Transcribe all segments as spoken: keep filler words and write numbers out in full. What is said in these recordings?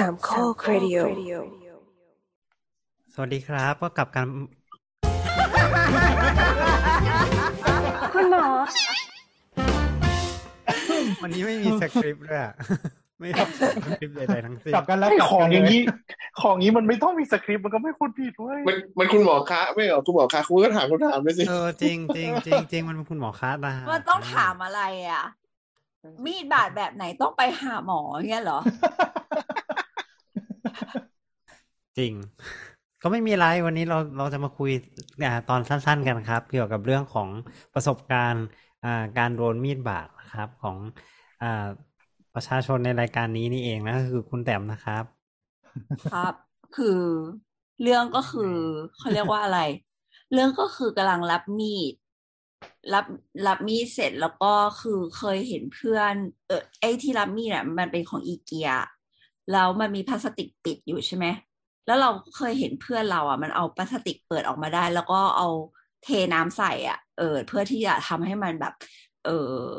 สามข้อครีดิโอสวัสดีครับก็กลับกันคุณหมอวันนี้ไม่มีสคริปต์เลยอะไม่ต้องสคริปต์ใดๆทั้งสิ้นกลับกันแล้วของอย่างนี้ของนี้มันไม่ต้องมีสคริปต์มันก็ไม่พูดผิดด้วยมันมันคุณหมอคะไม่เหรอคุณหมอคะคุณก็ถามคุณถามด้วยสิเออจริงจริงจริงจริงมันเป็นคุณหมอคะนะมันต้องถามอะไรอ่ะมีดบาดแบบไหนต้องไปหาหมอเงี้ยเหรอจริงก็ไม่มีไรวันนี้เราเราจะมาคุยเนี่ยตอนสั้นๆกันครับเกี่ยวกับเรื่องของประสบการณ์อ่าการโดนมีดบาดครับของอ่าประชาชนในรายการนี้นี่เองนะคือคุณแต้มนะครับครับคือเรื่องก็คือเขาเรียกว่าอะไรเรื่องก็คือกำลังรับมีดรับรับมีดเสร็จแล้วก็คือเคยเห็นเพื่อนเออไอ้ที่รับมีดเนี่ยมันเป็นของ IKEA แล้วมันมีพลาสติกปิดอยู่ใช่ไหมแล้วเราเคยเห็นเพื่อนเราอ่ะมันเอาพลาสติกเปิดออกมาได้แล้วก็เอาเทน้ำใส่อ่ะเออเพื่อที่จะทำให้มันแบบเออ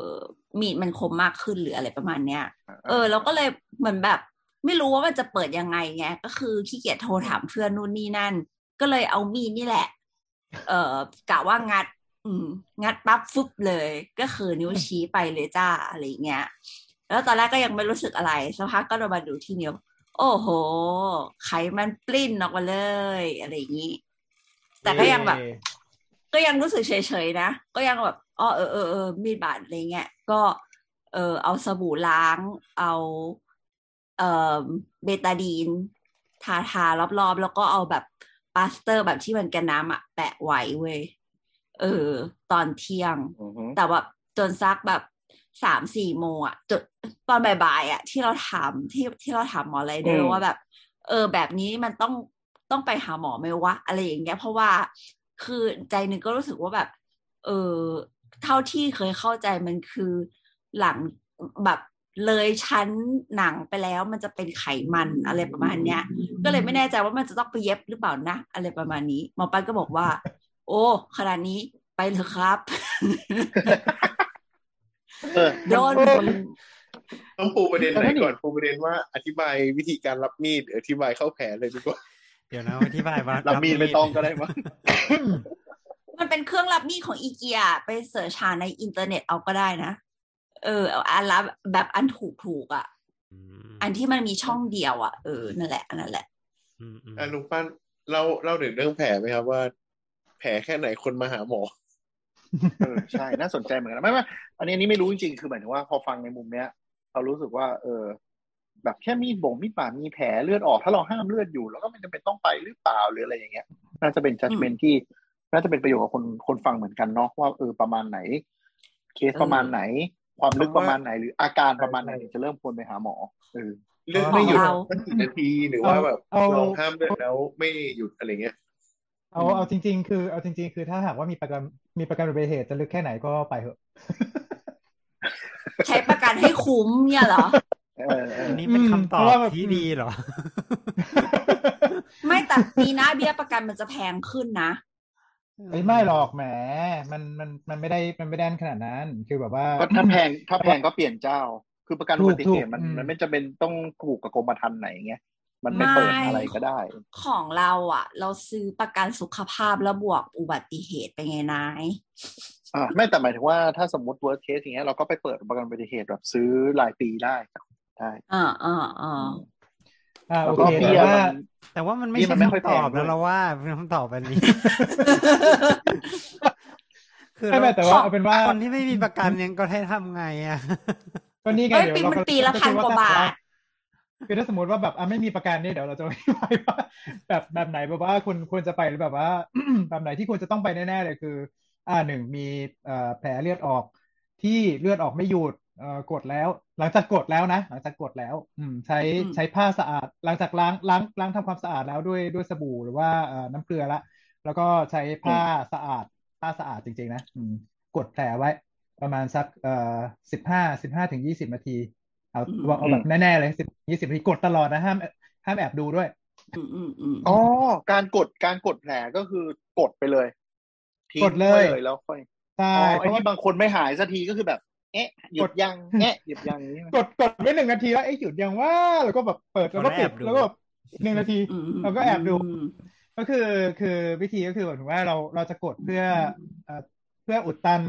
มีดมันคมมากขึ้นหรืออะไรประมาณเนี้ยเออเราก็เลยเหมือนแบบไม่รู้ว่ามันจะเปิดยังไงไงก็คือขี้เกียจโทรถามเพื่อนนู่นนี่นั่นก็เลยเอามีดนี่แหละเออกะว่างัดงัดปั๊บฟุบเลยก็คือนิ้วชี้ไปเลยจ้าอะไรเงี้ยแล้วตอนแรกก็ยังไม่รู้สึกอะไรสักพักก็เรามาดูที่นิ้วโอ้โหไขมันปลิ้นออกมาเลยอะไรอย่างนี้แต่ก็ยังแบบก็ยังรู้สึกเฉยๆนะก็ยังแบบอ๋อเออเออเออมีดบาดอะไรเงี้ยก็เออเอาสบู่ล้างเอาเออเบตาดีนทาทารอบๆแล้วก็เอาแบบปลาสเตอร์แบบที่มันกันน้ำอะแปะไว้เว้ยเออตอนเที่ยง uh-huh. แต่ว่าจนซักแบบ สามสี่ โมงอ่ะจนตอนบ่ายๆอ่ะที่เราถามที่ที่เราถามหมอไรเดอร์ uh-huh. ว่าแบบเออแบบนี้มันต้องต้องไปหาหมอไหมวะอะไรอย่างเงี้ยเพราะว่าคือใจหนึ่งก็รู้สึกว่าแบบเออเท่าที่เคยเข้าใจมันคือหลังแบบเลยชั้นหนังไปแล้วมันจะเป็นไขมันอะไรประมาณเนี้ย uh-huh. ก็เลยไม่แน่ใจว่ามันจะต้องไปเย็บหรือเปล่านะอะไรประมาณนี้หมอปั้นก็บอกว่าโอ้ขนาดนี้ไปเลยครับโดนต้องปูประเด็นไหนก่อนปูประเด็นว่าอธิบายวิธีการรับมีดอธิบายเข้าแผลเลยดีกว่าเดี๋ยวนะอธิบายว่ารับมีดไม่ต้องก็ได้มั้งมันเป็นเครื่องรับมีดของ IKEA ไปเสิร์ชหาในอินเทอร์เน็ตเอาก็ได้นะเอออันรับแบบอันถูกๆอ่ะอันที่มันมีช่องเดียวอ่ะเออนั่นแหละนั่นแหละอ่ะลุงปั้นเล่าเล่าถึงเรื่องแผลไหมครับว่าแผลแค่ไหนคนมาหาหมอเออใช่น่าสนใจเหมือนกันไม่ไม่อันนี้อันนี้ไม่รู้จริงๆคือหมายถึงว่าพอฟังในมุมเนี้ยเรารู้สึกว่าเออแบบแค่มีดบ่งมีดบาดมีแผลเลือดออกถ้าเราห้ามเลือดอยู่แล้วก็ไม่จำเป็นต้องไปหรือเปล่าหรืออะไรอย่างเงี้ยน่าจะเป็น judgment ที่น่าจะเป็นประโยชน์กับคนคนฟังเหมือนกันเนาะว่าเออประมาณไหนเคสประมาณไหนความลึกประมาณไหนหรืออาการประมาณไหนจะเริ่มควรไปหาหมอเออเลือดไม่หยุดสักกี่นาทีหรือว่าแบบเราห้ามเลือดแล้วไม่หยุดอะไรเงี้ยเอาเอาจริงๆคือเอาจริงๆคือถ้าหากว่ามีประกันมีประกันอุบัติเหตุจะลึกแค่ไหนก็ไปเถอะใช้ประกันให้คุ้มเนี่ยเหรออันนี้เป็นคำตอบที่ดีเหรอไม่แต่ปีหน้าเบี้ยประกันมันจะแพงขึ้นนะไม่ไม่หรอกแหมมันมันมันไม่ได้มันไม่ได้ขนาดนั้นคือแบบว่าถ้าแพงถ้าแพงก็เปลี่ยนเจ้าคือประกันอุบัติเหตุมันมันไม่จำเป็นต้องผูกกับกรมธรรม์ไหนเงี้ยมันไม่เปิดอะไรก็ได้ของเราอ่ะเราซื้อประกันสุขภาพแล้วบวกอุบัติเหตุไปไงนายอ่าไม่แต่หมายถึงว่าถ้าสมมติ worst case อย่างเงี้ยเราก็ไปเปิดประกันอุบัติเหตุแบบซื้อรายปีได้ได้อ่าอ่าอ่าอ่าโอเคแต่ว่าแต่ว่ามันไม่ใช่คำตอบแล้วเราว่าเป็นคำตอบแบบนี้คือแต่ว่าเอาเป็นว่าคนที่ไม่มีประกันยังก็ให้ทำไงอ่ะก็นี่ไงเดี๋ยวเราปีละพันกว่าบาทคือถ้าสมมติว่าแบบอ่ะไม่มีประกันเนี่ยเดี๋ยวเราจะอธิบายว่าแบบแบบไหนแบบว่าคุณควรจะไปหรือแบบว่า แบบไหนที่ควรจะต้องไปแน่ๆเลยคืออ่าหนึ่งมีอ่าแผลเลือดออกที่เลือดออกไม่หยุดอ่ากดแล้วหลังจากกดแล้วนะหลังจากกดแล้วอืมใช้ใช้ผ้าสะอาดหลังจากล้างล้างล้างทำความสะอาดแล้วด้วยด้วยสบู่หรือว่าอ่าน้ำเกลือละแล้วก็ใช้ผ้าสะอาดผ้าสะอาดจริงๆนะอืมกดแผลไว้ประมาณสักอ่าสิบห้าสิบห้าถึงยี่สิบนาทีเอาเอาแบบแน่ๆเลยสิบ ยี่สิบนาทีกดตลอดนะห้ามห้ามแอบดูด้วยอ๋อการกดการกดแผลก็คือกดไปเลยกดเลยแล้วค่อยใช่เพราะว่าบางคนไม่หายสักทีก็คือแบบ เอ๊ะหยุดยังเอ๊ะหยุดยังนี้กดกดไว้หนึ่งนาทีแล้วไอ้หยุดยังว่าแล้วก็แบบเปิดแล้วก็ปิดแล้วก็หนึ่งนาทีเราก็แอบดูก็คือคือวิธีก็คือเหมือนว่าเราเราจะกดเพื่อเพื่ออุดตัน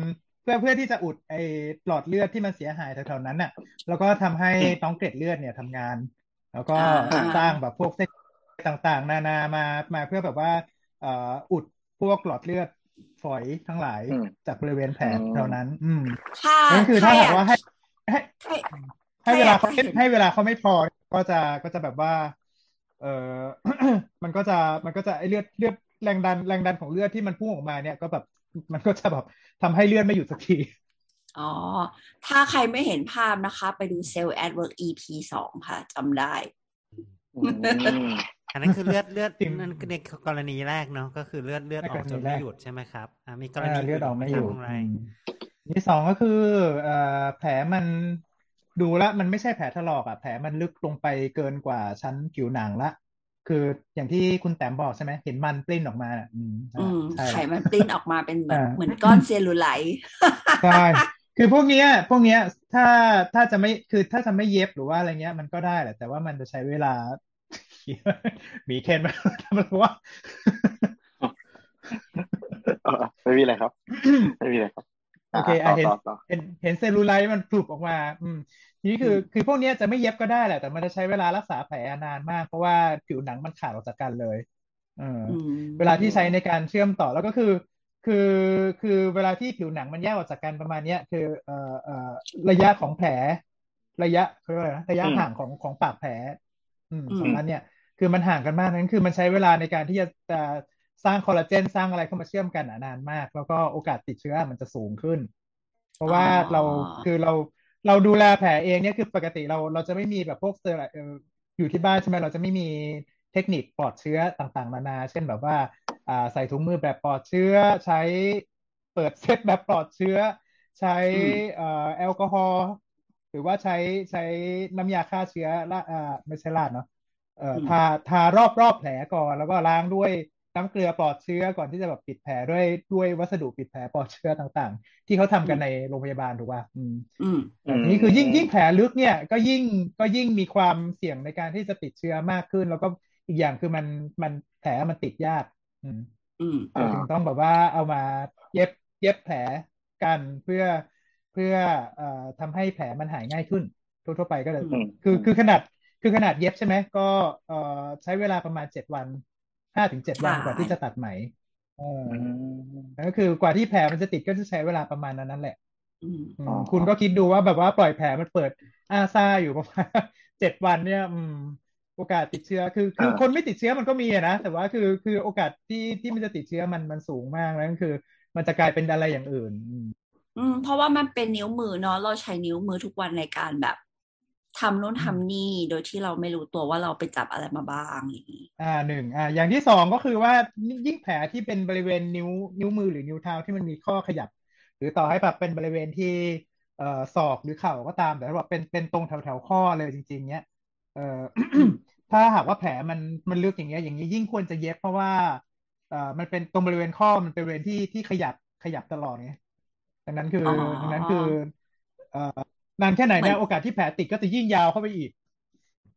เพื่อเพื่อที่จะอุดไอ้หลอดเลือดที่มันเสียหายแถวๆนั้นน่ะแล้วก็ทำให้น้องเกล็ดเลือดเนี่ยทำงานแล้วก็สร้างแบบพวกเส้นต่างๆนานามามาเพื่อแบบว่าอุดพวกหลอดเลือดฝอยทั้งหลายจากบริเวณแผลเท่านั้นอืมนั่นคือถ้าหากว่าให้ให้ให้เวลาเขาให้เวลาเขาไม่พอก็จะก็จะแบบว่าเออมันก็จะมันก็จะไอเลือดเลือดแรงดันแรงดันของเลือดที่มันพุ่งออกมาเนี่ยก็แบบมันก็จะแบบทำให้เลือดไม่หยุดสักทีอ๋อถ้าใครไม่เห็นภาพนะคะไปดูเซลล์แอดเวิร์ก อี พี สองค่ะจำได้อันนั้นคือเลือดเลือดนั่นในกรณีแรกเนาะก็คือเลือดเลือดออกจนไม่หยุดใช่ไหมครับมีกรณีเลือดออกไม่หยุดที่สองก็คือแผลมันดูละมันไม่ใช่แผลถลอกอ่ะแผลมันลึกลงไปเกินกว่าชั้นผิวหนังละคืออย่างที่คุณแต้มบอกใช่ไหมเห็นมันปลิ้นออกมาอืมใช่ไขมันปลิ้นออกมาเป็นแบบเหมือนก้อนเซลลูไลท์ใช่คือพวกนี้พวกนี้ถ้าถ้าจะไม่คือถ้าจะไม่เย็บหรือว่าอะไรเงี้ยมันก็ได้แหละแต่ว่ามันจะใช้เวลามีเคนมาทำอะไรวะไม่มีอะไรครับไม่มีอะไรครับโอเคเห็นเห็นเห็นเซลลูไลท์มันปลุกออกมาอืมนี่คือคือพวกนี้จะไม่เย็บก็ได้แหละแต่มันจะใช้เวลารักษาแผลนานมากเพราะว่าผิวหนังมันขาดออกจากกันเลยเออเวลาที่ใช้ในการเชื่อมต่อแล้วก็คือคือคือเวลาที่ผิวหนังมันแยกออกจากกันประมาณเนี้ยคือเอ่อเอ่อระยะของแผลระยะเค้าเรียกอะไรนะระยะห่างของของปากแผลอืมสองอันเนี่ยคือมันห่างกันมากนั้นคือมันใช้เวลาในการที่จะสร้างคอลลาเจนสร้างอะไรเข้ามาเชื่อมกันนานมากแล้วก็โอกาสติดเชื้อมันจะสูงขึ้นเพราะว่าเราคือเราเราดูแลแผลเองเนี่ยคือปกติเราเราจะไม่มีแบบพวกเซอร์อยู่ที่บ้านใช่ไหมเราจะไม่มีเทคนิคปลอดเชื้อต่างๆนานาเช่นแบบว่าใส่ถุงมือแบบปลอดเชื้อใช้เปิดเซฟแบบปลอดเชื้อใช้แอลกอฮอล์หรือว่าใช้ใช้น้ำยาฆ่าเชื้อละไม่ใช่ลาดเนาะเอ่อทาทารอบๆแผลก่อนแล้วก็ล้างด้วยน้ำเกลือปลอดเชื้อก่อนที่จะแบบปิดแผลด้วยด้วยวัสดุปิดแผลปลอดเชื้อต่างๆที่เขาทำกันในโรงพยาบาลถูกป่ะอืมอืมนี่คือยิ่งยิ่งแผลลึกเนี่ยก็ยิ่งก็ยิ่งมีความเสี่ยงในการที่จะติดเชื้อมากขึ้นแล้วก็อีกอย่างคือมันมันแผลมันติดยากอืมอืมถึงต้องแบบว่าเอามาเย็บเย็บแผลกันเพื่อเพื่อเอ่อทำให้แผลมันหายง่ายขึ้นทั่วๆไปก็เลยคือคือขนาดคือขนาดเย็บใช่ไหมก็ใช้เวลาประมาณเจ็ดวัน ห้าถึงเจ็ด วันกว่าที่จะตัดไหมก็คือกว่าที่แผลมันจะติดก็จะใช้เวลาประมาณนั้นแหละคุณก็คิดดูว่าแบบว่าปล่อยแผลมันเปิดอาซ่าอยู่ประมาณเจ็ดวันเนี่ยโอกาสติดเชื้อคือคือคนไม่ติดเชื้อมันก็มีนะแต่ว่าคือคือโอกาสที่ที่มันจะติดเชื้อมันมันสูงมากแล้วก็คือมันจะกลายเป็นอะไรอย่างอื่นอืมเพราะว่ามันเป็นนิ้วมือเนาะเราใช้นิ้วมือทุกวันในการแบบทำโน้นทำนี่โดยที่เราไม่รู้ตัวว่าเราไปจับอะไรมาบ้างอย่างนี้อ่าหนึ่งอ่าอย่างที่สองก็คือว่ายิ่งแผลที่เป็นบริเวณนิ้วนิ้วมือหรือนิ้วเท้าที่มันมีข้อขยับหรือต่อให้แบบเป็นบริเวณที่เอ่อศอกหรือเข่าก็ตามแต่ถ้าแบบเป็นเป็นตรงแถวแถวข้อเลยจริงๆเนี้ยเอ่อ ถ้าหากว่าแผลมันมันลึกอย่างเงี้ยอย่างนี้ยิ่งควรจะเย็บเพราะว่าเอ่อมันเป็นตรงบริเวณข้อมันเป็นบริเวณที่ที่ขยับขยับตลอดไงดังนั้นคือดังนั้นคือเอ่อนานแค่ไหนเนี่ยโอกาสที่แผลติดก็จะยิ่งยาวเข้าไปอีก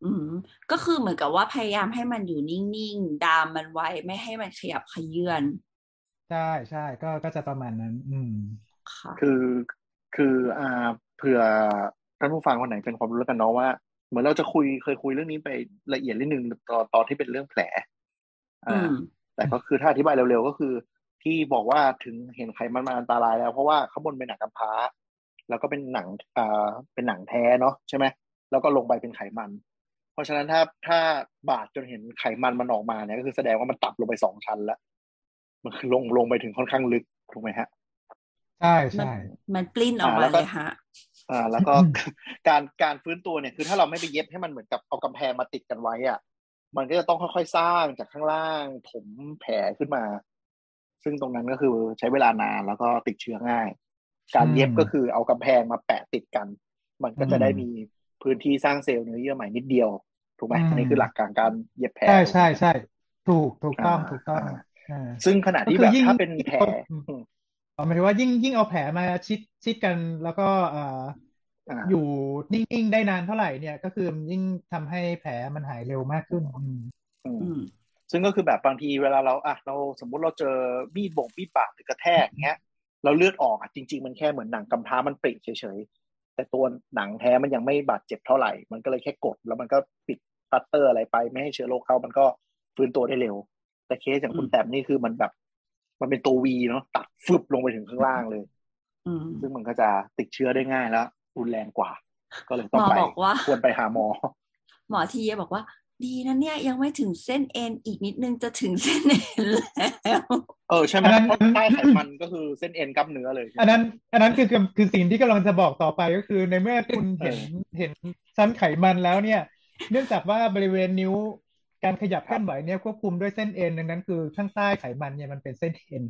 อืมก็คือเหมือนกับว่าพยายามให้มันอยู่นิ่งๆดามมันไว้ไม่ให้มันขยับขยื่นใช่ใช่ก็ก็จะประมาณนั้นอืมค่ะคือคืออ่าเผื่อท่านผู้ฟังคนไหนเป็นความรู้กันเนาะว่าเหมือนเราจะคุยเคยคุยเรื่องนี้ไปละเอียดนิดนึงตอนตอนที่เป็นเรื่องแผลอ่าแต่ก็คือถ้าอธิบายเร็วๆก็คือที่บอกว่าถึงเห็นไขมันมันอันตรายแล้วเพราะว่าข้างบนเป็นหนังกำพร้าแล้วก็เป็นหนังอ่าเป็นหนังแท้เนาะใช่ไหมแล้วก็ลงไปเป็นไขมันเพราะฉะนั้นถ้าถ้าบาดจนเห็นไขมันมันออกมาเนี่ยก็คือแสดงว่ามันตับลงไปสองชั้นแล้วมันคือลงลงไปถึงค่อนข้างลึกถูกไหมฮะใช่ใช่มันปลิ้นออกมาเลยฮะอ่าแล้วก็ การการฟื้นตัวเนี่ยคือถ้าเราไม่ไปเย็บให้มันเหมือนกับเอากำแพงมาติดกันไว้อ่ะมันก็จะต้องค่อยๆสร้างจากข้างล่างถมแผลขึ้นมาซึ่งตรงนั้นก็คือใช้เวลานานแล้วก็ติดเชื้อง่ายการเย็บก็คือเอากำแพงมาแปะติดกันมันก็จะได้มีพื้นที่สร้างเซลล์เนื้อเยื่อใหม่นิดเดียวถูกไหมอันนี้คือหลักการการเย็บแผลใช่ใช่ใช่ถูกถูกต้องถูกต้องซึ่งขนาดที่แบบถ้าเป็นแผล หมายถึงว่ายิ่งยิ่งเอาแผลมาชิดชิดกันแล้วก็เอ่ออ่าอยู่นิ่งๆได้นานเท่าไหร่เนี่ยก็คือยิ่งทำให้แผลมันหายเร็วมากขึ้นอืมอืมซึ่งก็คือแบบบางทีเวลาเราอ่ะเราสมมุติเราเจอมีดบ่งมีดบาดหรือกระแทกเงี้ยเราเลือดออกอ่ะจริงๆมันแค่เหมือนหนังกำพร้ามันปริเฉยๆแต่ตัวหนังแท้มันยังไม่บาดเจ็บเท่าไหร่มันก็เลยแค่กดแล้วมันก็ปิดพัตเตอร์อะไรไปไม่ให้เชื้อโรคเข้ามันก็ฟื้นตัวได้เร็วแต่เคสอย่างคุณแต้มนี่คือมันแบบมันเป็นตัว V เนาะตัดฟึบลงไปถึงข้างล่างเลยซึ่งมันก็จะติดเชื้อได้ง่ายแล้วรุนแรงกว่าก็เลยต้องไปควรไปหาหมอหมอทีบอกว่าดีนะเนี่ยยังไม่ถึงเส้นเอ็นอีกนิดนึงจะถึงเส้นเอ็นแล้วเออใช่ไหมเพราะใต้ไขมันก็คือเส้นเอ็นกล้ามเนื้อเลยอันนั้นอันนั้นคือคือสิ่งที่กำลังจะบอกต่อไปก็คือในเมื่อคุณเห็นเห็นชั้นไขมันแล้วเนี่ยเนื่องจากว่าบริเวณนิ้วการขยับเคลื่อนไหวเนี่ยควบคุมด้วยเส้นเอ็นดังนั้นคือข้างใต้ไขมันเนี่ยมันเป็นเส้นเอ็น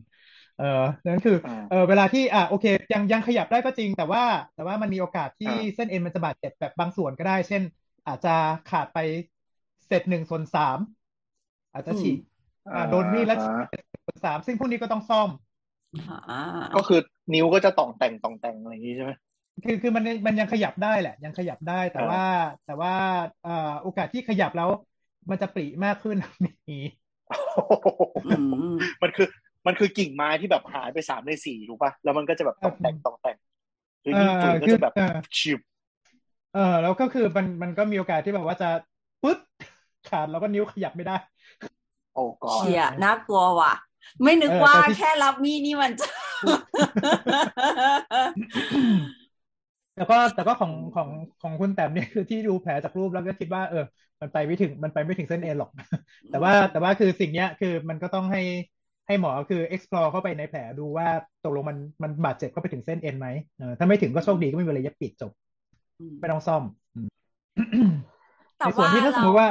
เอ่อนั้นคือเออเวลาที่อ่ะโอเคยังยังขยับได้ก็จริงแต่ว่าแต่ว่ามันมีโอกาสที่เส้นเอ็นมันจะบาดเจ็บแบบบางส่วนก็ได้เช่นอาจจะขาดไปเศษหนึ่งส่วนสามอาจจะฉีกโดนมีดแล้วเศษหนึ่งส่วนสามซึ่งพวกนี้ก็ต้องซ่อมก็คือนิ้วก็จะต่องแต่งต่องแต่งอะไรอย่างนี้ใช่ไหมคือคือมันมันยังขยับได้แหละยังขยับได้แต่ว่าแต่ว่าเอ่อโอกาสที่ขยับแล้วมันจะปรีมากขึ้นนี่มันคือมันคือกิ่งไม้ที่แบบหายไปสามในสี่รู้ป่ะแล้วมันก็จะแบบตกแต่งตกแต่งคือนี่ฝืนก็จะแบบชิบเออแล้วก็คือมันมันก็มีโอกาสที่แบบว่าจะปึ๊ดขาดแล้วก็นิ้วขยับไม่ได้โอ้ก็เชี่ยน่ากลัวว่ะไม่นึกว่าแค่รับมีดนี่มันจะแต่ก็แต่ก็ของของของคุณแต้มเนี่ยคือที่ดูแผลจากรูปแล้วก็คิดว่าเออมันไปไม่ถึงมันไปไม่ถึงเส้นเอ็นหรอกแต่ว่าแต่ว่าคือสิ่งเนี้ยคือมันก็ต้องให้ให้หมอคือ explore เข้าไปในแผลดูว่าตกลงมันมันบาดเจ็บเข้าไปถึงเส้นเอ็นไหมเออถ้าไม่ถึงก็โชคดีก็ไม่มีอะไรยับปิดจบไม่ต้องซ่อมแต่ว่าถ้าสมมติว่า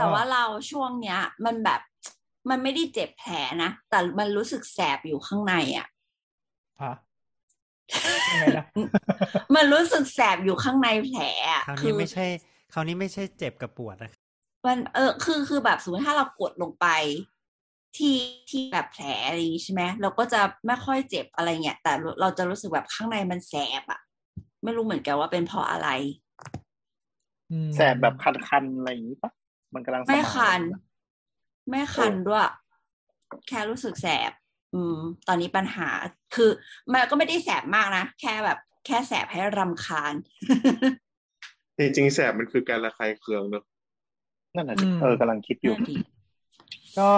แต่ว่าเราช่วงเนี้ยมันแบบมันไม่ได้เจ็บแผลนะแต่มันรู้สึกแสบอยู่ข้างในอ่ะฮะยังไงนะมันรู้สึกแสบอยู่ข้างในแผลอ่ะคราวนี้ไม่ใช่คราวนี้ไม่ใช่เจ็บกับปวดนะมันเออคือคือแบบสมมติถ้าเรากดลงไปที่ที่แบบแผลอะไรอย่างงี้ใช่ไหมเราก็จะไม่ค่อยเจ็บอะไรเงี้ยแต่เราจะรู้สึกแบบข้างในมันแสบอ่ะไม่รู้เหมือนกันว่าเป็นเพราะอะไรแสบแบบคันๆอะไรอย่างงี้ปะมันกำลังไม่คันไม่คันด้วยแค่รู้สึกแสบอืมตอนนี้ปัญหาคือมันก็ไม่ได้แสบมากนะแค่แบบแค่แสบให้รำคาญจริงๆแสบมันคือการระคายเคืองเนอะนั่นแหละเออกำลังคิดอยู่ก็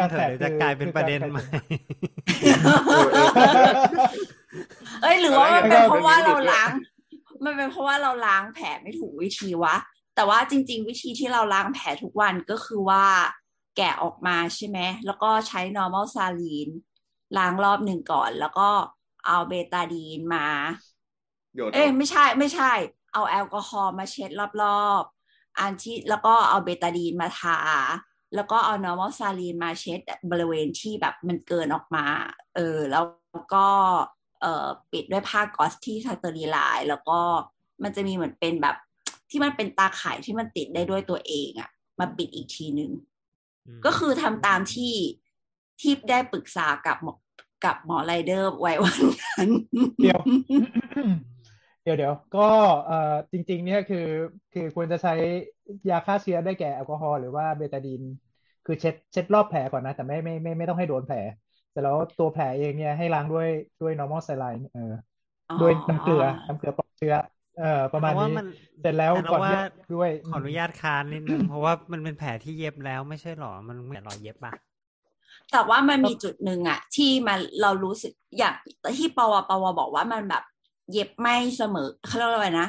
การแสบจะกลายเป็นประเด็นใหม่เอ้ยหรือว่ามันเป็นเพราะว่าเราล้างมันเป็นเพราะว่าเราล้างแผลไม่ถูกวิธีวะแต่ว่าจริงๆวิธีที่เราล้างแผลทุกวันก็คือว่าแกะออกมาใช่ไหมแล้วก็ใช้ normal saline ล้างรอบหนึ่งก่อนแล้วก็เอาเบตาดีนมาเอ้ยไม่ใช่ไม่ใช่เอาแอลกอฮอล์มาเช็ดรอบๆอันที่แล้วก็เอาเบตาดีนมาทาแล้วก็เอา normal saline มาเช็ดบริเวณที่แบบมันเกินออกมาเออแล้วก็เอ่อปิดด้วยผ้าก๊อซที่สเตอริไลซ์แล้วก็มันจะมีเหมือนเป็นแบบที่มันเป็นตาข่ายที่มันติดได้ด้วยตัวเองอ่ะมาปิดอีกทีนึงก็คือทำตามที่ที่ได้ปรึกษากับกับหมอไรเดอร์ไว้วันนั้นเดี๋ยวเดี๋ยวเดี๋ยวก็เอ่อจริงๆเนี่ยคือคือควรจะใช้ยาฆ่าเชื้อได้แก่แอลกอฮอล์หรือว่าเบตาดีนคือเช็ดเช็ดรอบแผลก่อนนะแต่ไม่ไม่ไม่ไม่ต้องให้โดนแผลแต่แล้วตัวแผลเองเนี่ยให้ล้างด้วยด้วย normal saline เออด้วยน้ำเกลือน้ำเกลือปอกเชื้อเอ่อประมาณนี้เสร็จแล้วก่อนด้วยขออนุญาตค้านนิดนึง เพราะว่ามันเป็นแผลที่เย็บแล้วไม่ใช่หรอมันไม่หรอเย็บป่ะแต่ว่ามันมีจุดนึงอ่ะที่มันเรารู้สึกอย่างที่ปวปวบอกว่ามันแบบเย็บไม่เสมอเขาเรียกว่าอะไรนะ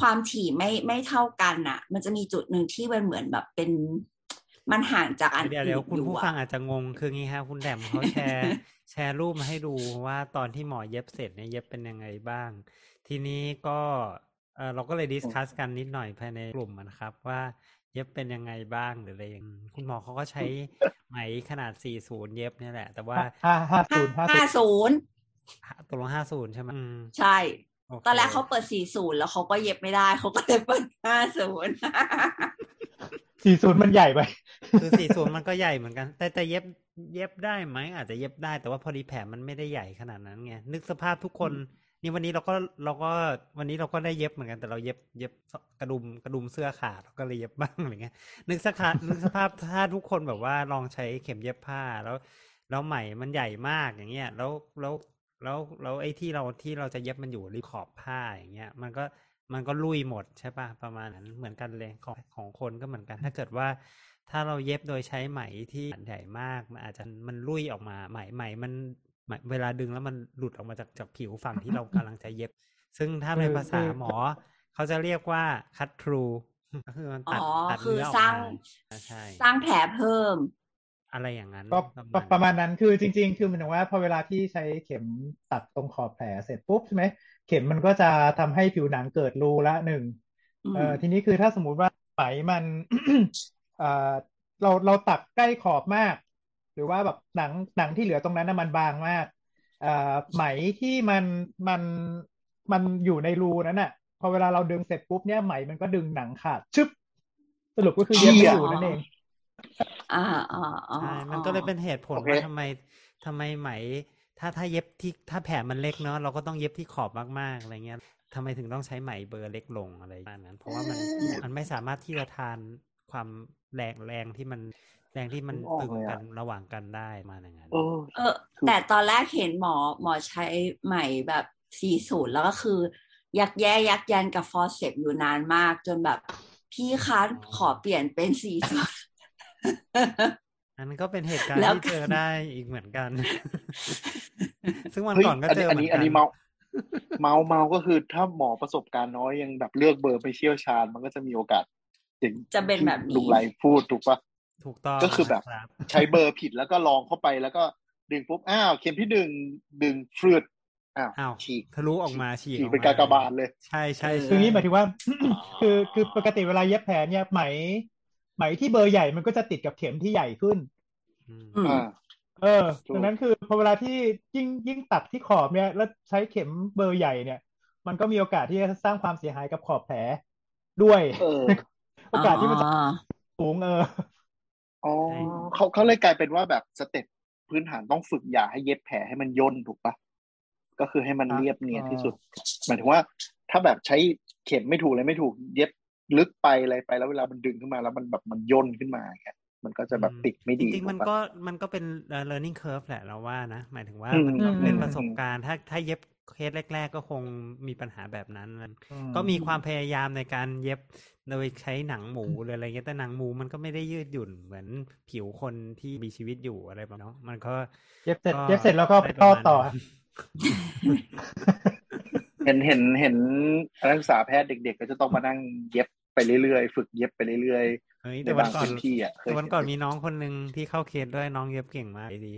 ความถี่ไม่ไม่เท่ากันน่ะมันจะมีจุดนึงที่มันเหมือนแบบเป็นมันห่างจากอันเดียวคุณผู้ฟังอาจจะงงคืองี้ฮะคุณแดมเขาแชร์แชร์รูปมาให้ดูว่าตอนที่หมอเย็บเสร็จเนี่ยเย็บเป็นยังไงบ้างทีนี้ก็เออเราก็เลยดิสคัสกันนิดหน่อยภายในกลุ่มนะครับว่าเย็บเป็นยังไงบ้างหรืออะไรอย่างคุณหมอเขาก็ใช้ไหมขนาดสี่สิบเย็บเนี่ยแหละแต่ว่าห้าสิบ ห้าสิบตกลงห้าสิบใช่ไหมใช่ okay. ตอนแรกเขาเปิดสี่สิบแล้วเขาก็เย็บไม่ได้เขาก็เลยเปิดห้าสิบ สี่ศูนย์มันใหญ่ไปคือสี่ศูนย์มันก็ใหญ่เหมือนกันแต่แต่เย็บเย็บได้ไหมอาจจะเย็บได้แต่ว่าพอดีแผลมันไม่ได้ใหญ่ขนาดนั้นไงนึกสภาพทุกคนนี่วันนี้เราก็เราก็วันนี้เราก็ได้เย็บเหมือนกันแต่เราเย็บเย็บกระดุมกระดุมเสื้อขาดเราก็เลยเย็บบ้างอะไรเงี้ยนึกสภาพนึกสภาพถ้าทุกคนแบบว่าลองใช้เข็มเย็บผ้าแล้วแล้วไหมมันใหญ่มากอย่างเงี้ยแล้วแล้วแล้วแล้วไอ้ที่เราที่เราจะเย็บมันอยู่ริมขอบผ้าอย่างเงี้ยมันก็มันก็ลุยหมดใช่ป่ะประมาณนั้นเหมือนกันเลยของของคนก็เหมือนกันถ้าเกิดว่าถ้าเราเย็บโดยใช้ไหมที่ใหญ่มากมันอาจจะมันลุยออกมาไหมไหมมันเวลาดึงแล้วมันหลุดออกมาจากจากผิวฝั่งที่เรากำลังจะเย็บซึ่งถ้าในภาษาหมอเขาจะเรียกว่า cut through ก็คือมันตัดตัดเนื้อออกมาสร้างแผลเพิ่มอะไรอย่างนั้นก็ประมาณนั้นคือจริงๆคือหมายถึงว่าพอเวลาที่ใช้เข็มตัดตรงขอบแผลเสร็จปุ๊บใช่ไหมเข็มมันก็จะทำให้ผิวหนังเกิดรูละหนึ่งเอ่อทีนี้คือถ้าสมมุติว่าไหมมันเอ่อเราเราตัดใกล้ขอบมากหรือว่าแบบหนังหนังที่เหลือตรงนั้นน่ะมันบางมากเอ่อไหมที่มันมันมันอยู่ในรูนั้นน่ะพอเวลาเราดึงเสร็จปุ๊บเนี่ยไหมมันก็ดึงหนังขาดชึบสรุปก็คือเย็บไม่อยู่นั่นเองอ่าๆใช่มันก็เลยเป็นเหตุผลว่าทำไมทำไมไหมถ้าถ้าเย็บที่ถ้าแผลมันเล็กเนาะเราก็ต้องเย็บที่ขอบมากๆอะไรเงี้ยทำไมถึงต้องใช้ไหมเบอร์เล็กลงอะไรแบบนั้นเพราะว่ามันมันไม่สามารถที่จะทานความแรงแรงที่มันแรงที่มันตึงกันระหว่างกันได้มาอย่างนั้นเออแต่ตอนแรกเห็นหมอหมอใช้ไหมแบบสี่สิบแล้วก็คือยักแย่ยักยันกับฟอร์เซปอยู่นานมากจนแบบพี่คะขอเปลี่ยนเป็นสี่สิบอันนั้นก็เป็นเหตุการณ์ที่เจอได้อีกเหมือนกันซึ่งวันก่อนก็เจอเหมือนกันอันนี้เมาเมาเมาก็คือถ้าหมอประสบการณ์น้อยยังแบบเลือกเบอร์ไปเชี่ยวชาญมันก็จะมีโอกาสถึงจะเป็นแบบลุงไรพูดถูกปะถูกต้องก็คือแบบใช้เบอร์ผิดแล้วก็ลองเข้าไปแล้วก็ดึงปุ๊บอ้าวเข็มที่ดึงดึงฟรึดอ้าวฉีกทะลุออกมาฉีกเป็นกากบาทเลยใช่ใช่คือนี่หมายถึงว่าคือคือปกติเวลาเย็บแผลเนี่ยไหมไหมที่เบอร์ใหญ่มันก็จะติดกับเข็มที่ใหญ่ขึ้นอ่าเออดังนั้นคือพอเวลาที่ยิ่งยิ่งตัดที่ขอบเนี่ยแล้วใช้เข็มเบอร์ใหญ่เนี่ยมันก็มีโอกาสที่จะสร้างความเสียหายกับขอบแผลด้วยเออโอกาสที่มันจะสูงเอออ๋อเขาเขาเลยกลายเป็นว่าแบบสเต็ปพื้นฐานต้องฝึกอย่าให้เย็บแผลให้มันย่นถูกปะก็คือให้มันเรียบเนียนที่สุดหมายถึงว่าถ้าแบบใช้เข็มไม่ถูกเลยไม่ถูกเย็บลึกไปอะไรไปแล้วเวลามันดึงขึ้นมาแล้วมันแบบมันย่นขึ้นมาครับมันก็จะแบบติดไม่ดีจริงๆมันก็มันก็เป็น learning curve แหละเราว่านะหมายถึงว่ามันก็เป็นประสบการณ์ถ้าถ้าเย็บเคสแรกๆก็คงมีปัญหาแบบนั้นก็มีความพยายามในการเย็บโดยใช้หนังหมูหรืออะไรเงี้ยแต่หนังหมูมันก็ไม่ได้ยืดหยุ่นเหมือนผิวคนที่มีชีวิตอยู่อะไรแบบเนาะมันก็เย็บเสร็จเย็บเสร็จแล้วก็ไปต่อต่อเห็นเห็นเห็นนักศึกษาแพทย์เด็กๆก็จะต้องมานั่งเย็บไปเรื่อยๆฝึกเย็บไปเรื่อยๆในบางพื้นที่อ่ะเคยวันก่อนมีน้องคนนึงที่เข้าเคสด้วยน้องเย็บเก่งมากดี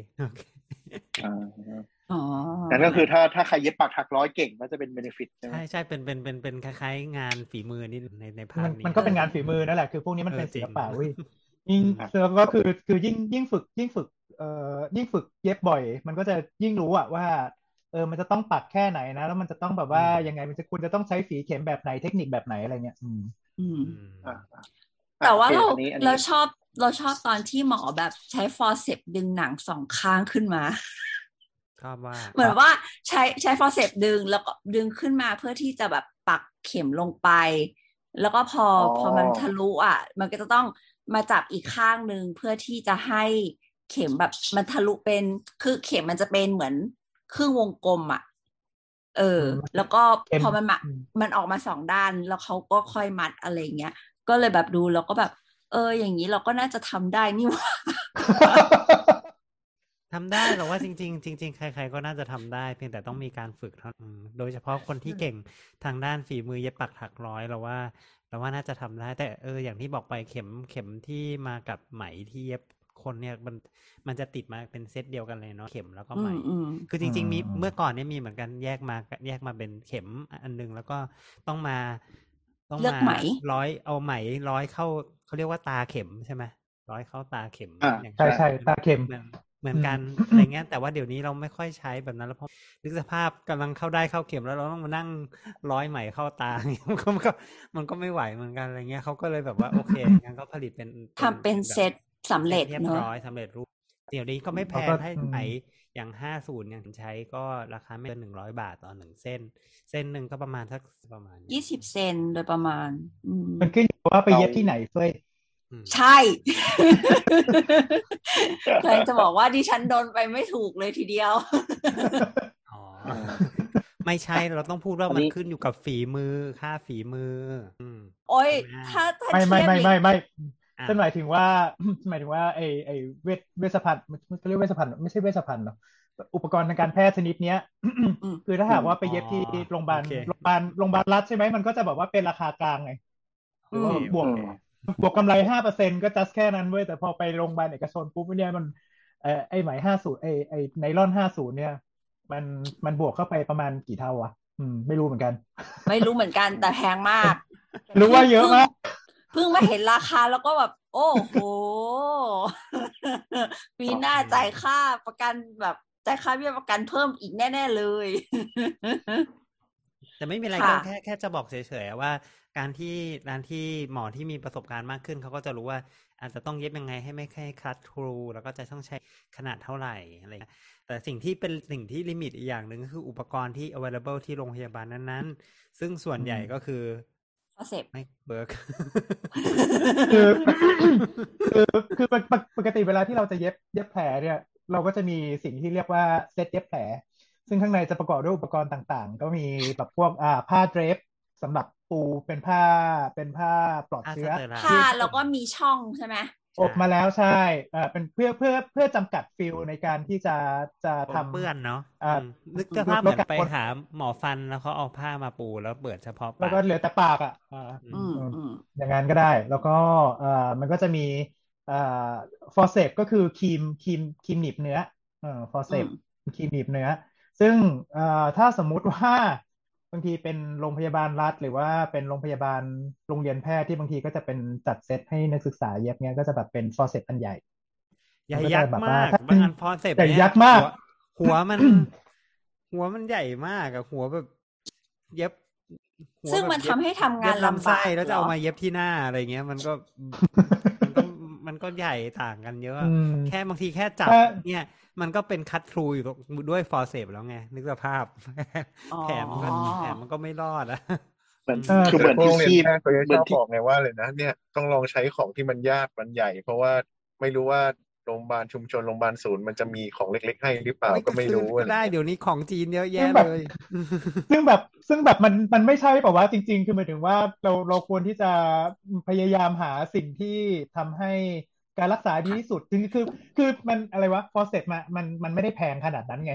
อ๋อนั่นก็คือถ้าถ้าใครเย็บปักถักร้อยเก่งก็จะเป็นเบเนฟิตใช่ไหมใช่เป็นเป็นเป็นเป็นคล้ายๆงานฝีมือนี่ในในภาคนี้มันก็เป็นงานฝีมือนั่นแหละคือพวกนี้มันเป็นศิลปะเว้ยยิ่งก็คือคือยิ่งยิ่งฝึกยิ่งฝึกเอ่อยิ่งฝึกเย็บบ่อยมันก็จะยิ่งรู้อ่ะว่าเออมันจะต้องปักแค่ไหนนะแล้วมันจะต้องแบบว่ายังไงมันจะคุณจะต้องใช้ฝีเข็มแบบไหนเทคนิคแบบไหนอะไรเงี้ยอืมอืมแต่ว่าเราเราชอบเราชอบตอนที่หมอแบบใช้ฟอร์เซปดึงหนังสองข้างขึ้นมาชอบมากเหมือนว่าใช้ใช้ฟอร์เซปดึงแล้วก็ดึงขึ้นมาเพื่อที่จะแบบปักเข็มลงไปแล้วก็พอพอมันทะลุอ่ะมันก็จะต้องมาจับอีกข้างนึงเพื่อที่จะให้เข็มแบบมันทะลุเป็นคือเข็มมันจะเป็นเหมือนครึ่งวงกลมอ่ะเออแล้วก็พอมันมามันออกมาสองด้านแล้วเขาก็ค่อยมัดอะไรเงี้ยก็เลยแบบดูแล้วก็แบบเอออย่างนี้เราก็น่าจะทำได้นี่ว่า ทำได้หรอว่าจริงๆจริงๆใครๆก็น่าจะทำได้เพียงแต่ต้องมีการฝึกเท่านั้นโดยเฉพาะคนที่เก่งทางด้านฝีมือเย็บปักถักร้อยเราว่าเราว่าน่าจะทำได้แต่เอออย่างที่บอกไปเข็มเข็มที่มากับไหมที่เย็บคนเนี่ยมันมันจะติดมาเป็นเซตเดียวกันเลยเนาะเข็มแล้วก็ไหมคือจริงๆมีเมื่อก่อนเนี่ยมีเหมือนกันแยกมาแยกมาเป็นเข็มอันนึงแล้วก็ต้องมาต้องมาร้อยเอาไหมร้อยเข้าเขาเรียกว่าตาเข็มใช่ไหมร้อยเข้าตาเข็มใช่ใช่ตาเข็ม เหมือนกันอะไรเงี้ยแต่ว่าเดี๋ยวนี้เราไม่ค่อยใช้แบบนั้นแล้วเพราะนึกสภาพกำลังเข้าได้เข้าเข็มแล้วเราต้องมานั่งร้อยไหมเข้าตาเงี้ยมันก็มันก็ไม่ไหวเหมือนกันอะไรเงี้ยเขาก็เลยแบบว่าโอเคงั้นก็ผลิตเป็นทำเป็นเซตสำเร็จเรียบร้อยสำเร็จรูปเดี๋ยวนี้ก็ไม่แพงให้ใช้อย่างห้าสิบอย่างใช้ก็ราคาไม่เกินหนึ่งร้อยบาทต่อหนึ่งเส้นเส้นหนึ่งก็ประมาณสักประมาณยี่สิบเซนโดยประมาณมันขึ้นอยู่ว่าไปเย็บที่ไหนเฟ้ยใช่ใครจะบอกว่าดิฉันโดนไปไม่ถูกเลยทีเดียวอ๋อไม่ใช่เราต้องพูดว่ามันขึ้นอยู่กับฝีมือค่าฝีมือโอ้ยถ้าถ้าไม่ไม่ไม่ไม่นั่นหมายถึงว่าหมายถึงว่าไอไอเวชเวชภัณฑ์เรียกเวชภัณฑ์ไม่ใช่เวชภัณฑ์เนาะอุปกรณ์ทางการแพทย์ชนิดเนี้ยคือถ้าหากว่าไปเย็บที่โรงพยาบาลโรงพยาบาลโรงพยาบาลรัฐใช่ไหมมันก็จะบอกว่าเป็นราคากลางไงบวกบวกกำไร ห้าเปอร์เซ็นต์ ก็จัสแค่นั้นเว้ยแต่พอไปโรงพยาบาลเอกชนปุ๊บเนี่ยมันเอ่อไอ้ไหมห้าสิบไอ้ไอ้ไนลอนห้าสิบเนี่ยมันมันบวกเข้าไปประมาณกี่เท่าอ่ะอืมไม่รู้เหมือนกันไม่รู้เหมือนกันแต่แพงมากรู้ว่าเยอะมากเพิ่งมาเห็นราคาแล้วก็แบบโอ้โหปีหน้าจ่ายค่าประกันแบบจ่ายค่าเบี้ยประกันเพิ่มอีกแน่ๆเลยแต่ไม่มีอะไรก็แค่แค่จะบอกเฉยๆว่าการที่ร้านที่หมอที่มีประสบการณ์มากขึ้นเขาก็จะรู้ว่าอาจจะต้องเย็บยังไงให้ไม่ให้คลัตครูแล้วก็จะต้องใช้ขนาดเท่าไหร่อะไรแต่สิ่งที่เป็นสิ่งที่ลิมิตอีกอย่างหนึ่งก็คืออุปกรณ์ที่ available ที่โรงพยาบาลนั้นๆซึ่งส่วนใหญ่ก็คือไม่เบิร์กคือคือคือปกติเวลาที่เราจะเย็บเย็บแผลเนี่ยเราก็จะมีสิ่งที่เรียกว่าเซตเย็บแผลซึ่งข้างในจะประกอบด้วยอุปกรณ์ต่างๆก็มีแบบพวกอ่าผ้าเดรฟสำหรับปูเป็นผ้าเป็นผ้าปลอดเชื้อผ้าแล้วก็มีช่องใช่ไหมอบมาแล้วใช่อ่าเป็นเพื่อเพื่อเพื่อจำกัดฟิลในการที่จะจะทำเปื้อนเนาะอ่านึกจะภาพเหมือนไปหาหมอฟันแล้วเขาเอาผ้ามาปูแล้วเปิดเฉพาะปากแล้วก็เหลือแต่ปากอ่ะอ่าอย่างนั้นก็ได้แล้วก็อ่ามันก็จะมีอ่าฟอร์เซปก็คือครีมครีมครีมหนีบเนื้ออ่าฟอร์เซปครีมหนีบเนื้อซึ่งอ่าถ้าสมมุติว่าบางทีเป็นโรงพยาบาลรัฐหรือว่าเป็นโรงพยาบาลโรงเรียนแพทย์ที่บางทีก็จะเป็นจัดเซตให้นักศึกษาเย็บเนี้ยก็จะแบบเป็นฟอร์เซปอันใหญ่ใหญ่ยักษ์มากบางอันฟอร์เซปใหญ่ยักษ์มากหัวมันหัวมันใหญ่มากอะหัวแบบเย็บซึ่งมันทำให้ทำงานลำไส้แล้วจะเอามาเย็บที่หน้าอะไรเงี้ยมันก็มันก็ใหญ่ต่างกันเยอะแค่บางทีแค่จับเนี่ยมันก็เป็นคัตทรูอยู่ด้วยฟอร์เซปแล้วไงนึกสภาพแผลมันก็แผลมันก็ไม่รอดอ่ะมันคือเหมือนที่ชีพเหมือนที่บอกไงว่าเลยนะเนี่ยต้องลองใช้ของที่มันยากมันใหญ่เพราะว่าไม่รู้ว่าโรงพยาบาลชุมชนโรงพยาบาลศูนย์มันจะมีของเล็กๆให้หรือเปล่าก็ไม่รู้ก็ได้เดี๋ยวนี้ของจีนเยอะแยะเลยซึ่งแบบซึ่งแบบมันมันไม่ใช่ป่าวว่าจริงๆคือหมายถึงว่าเราเราควรที่จะพยายามหาสิ่งที่ทำให้การรักษาดีที่สุดจริงๆคือคือมันอะไรวะฟอร์เซปมามันมันไม่ได้แพงขนาดนั้นไง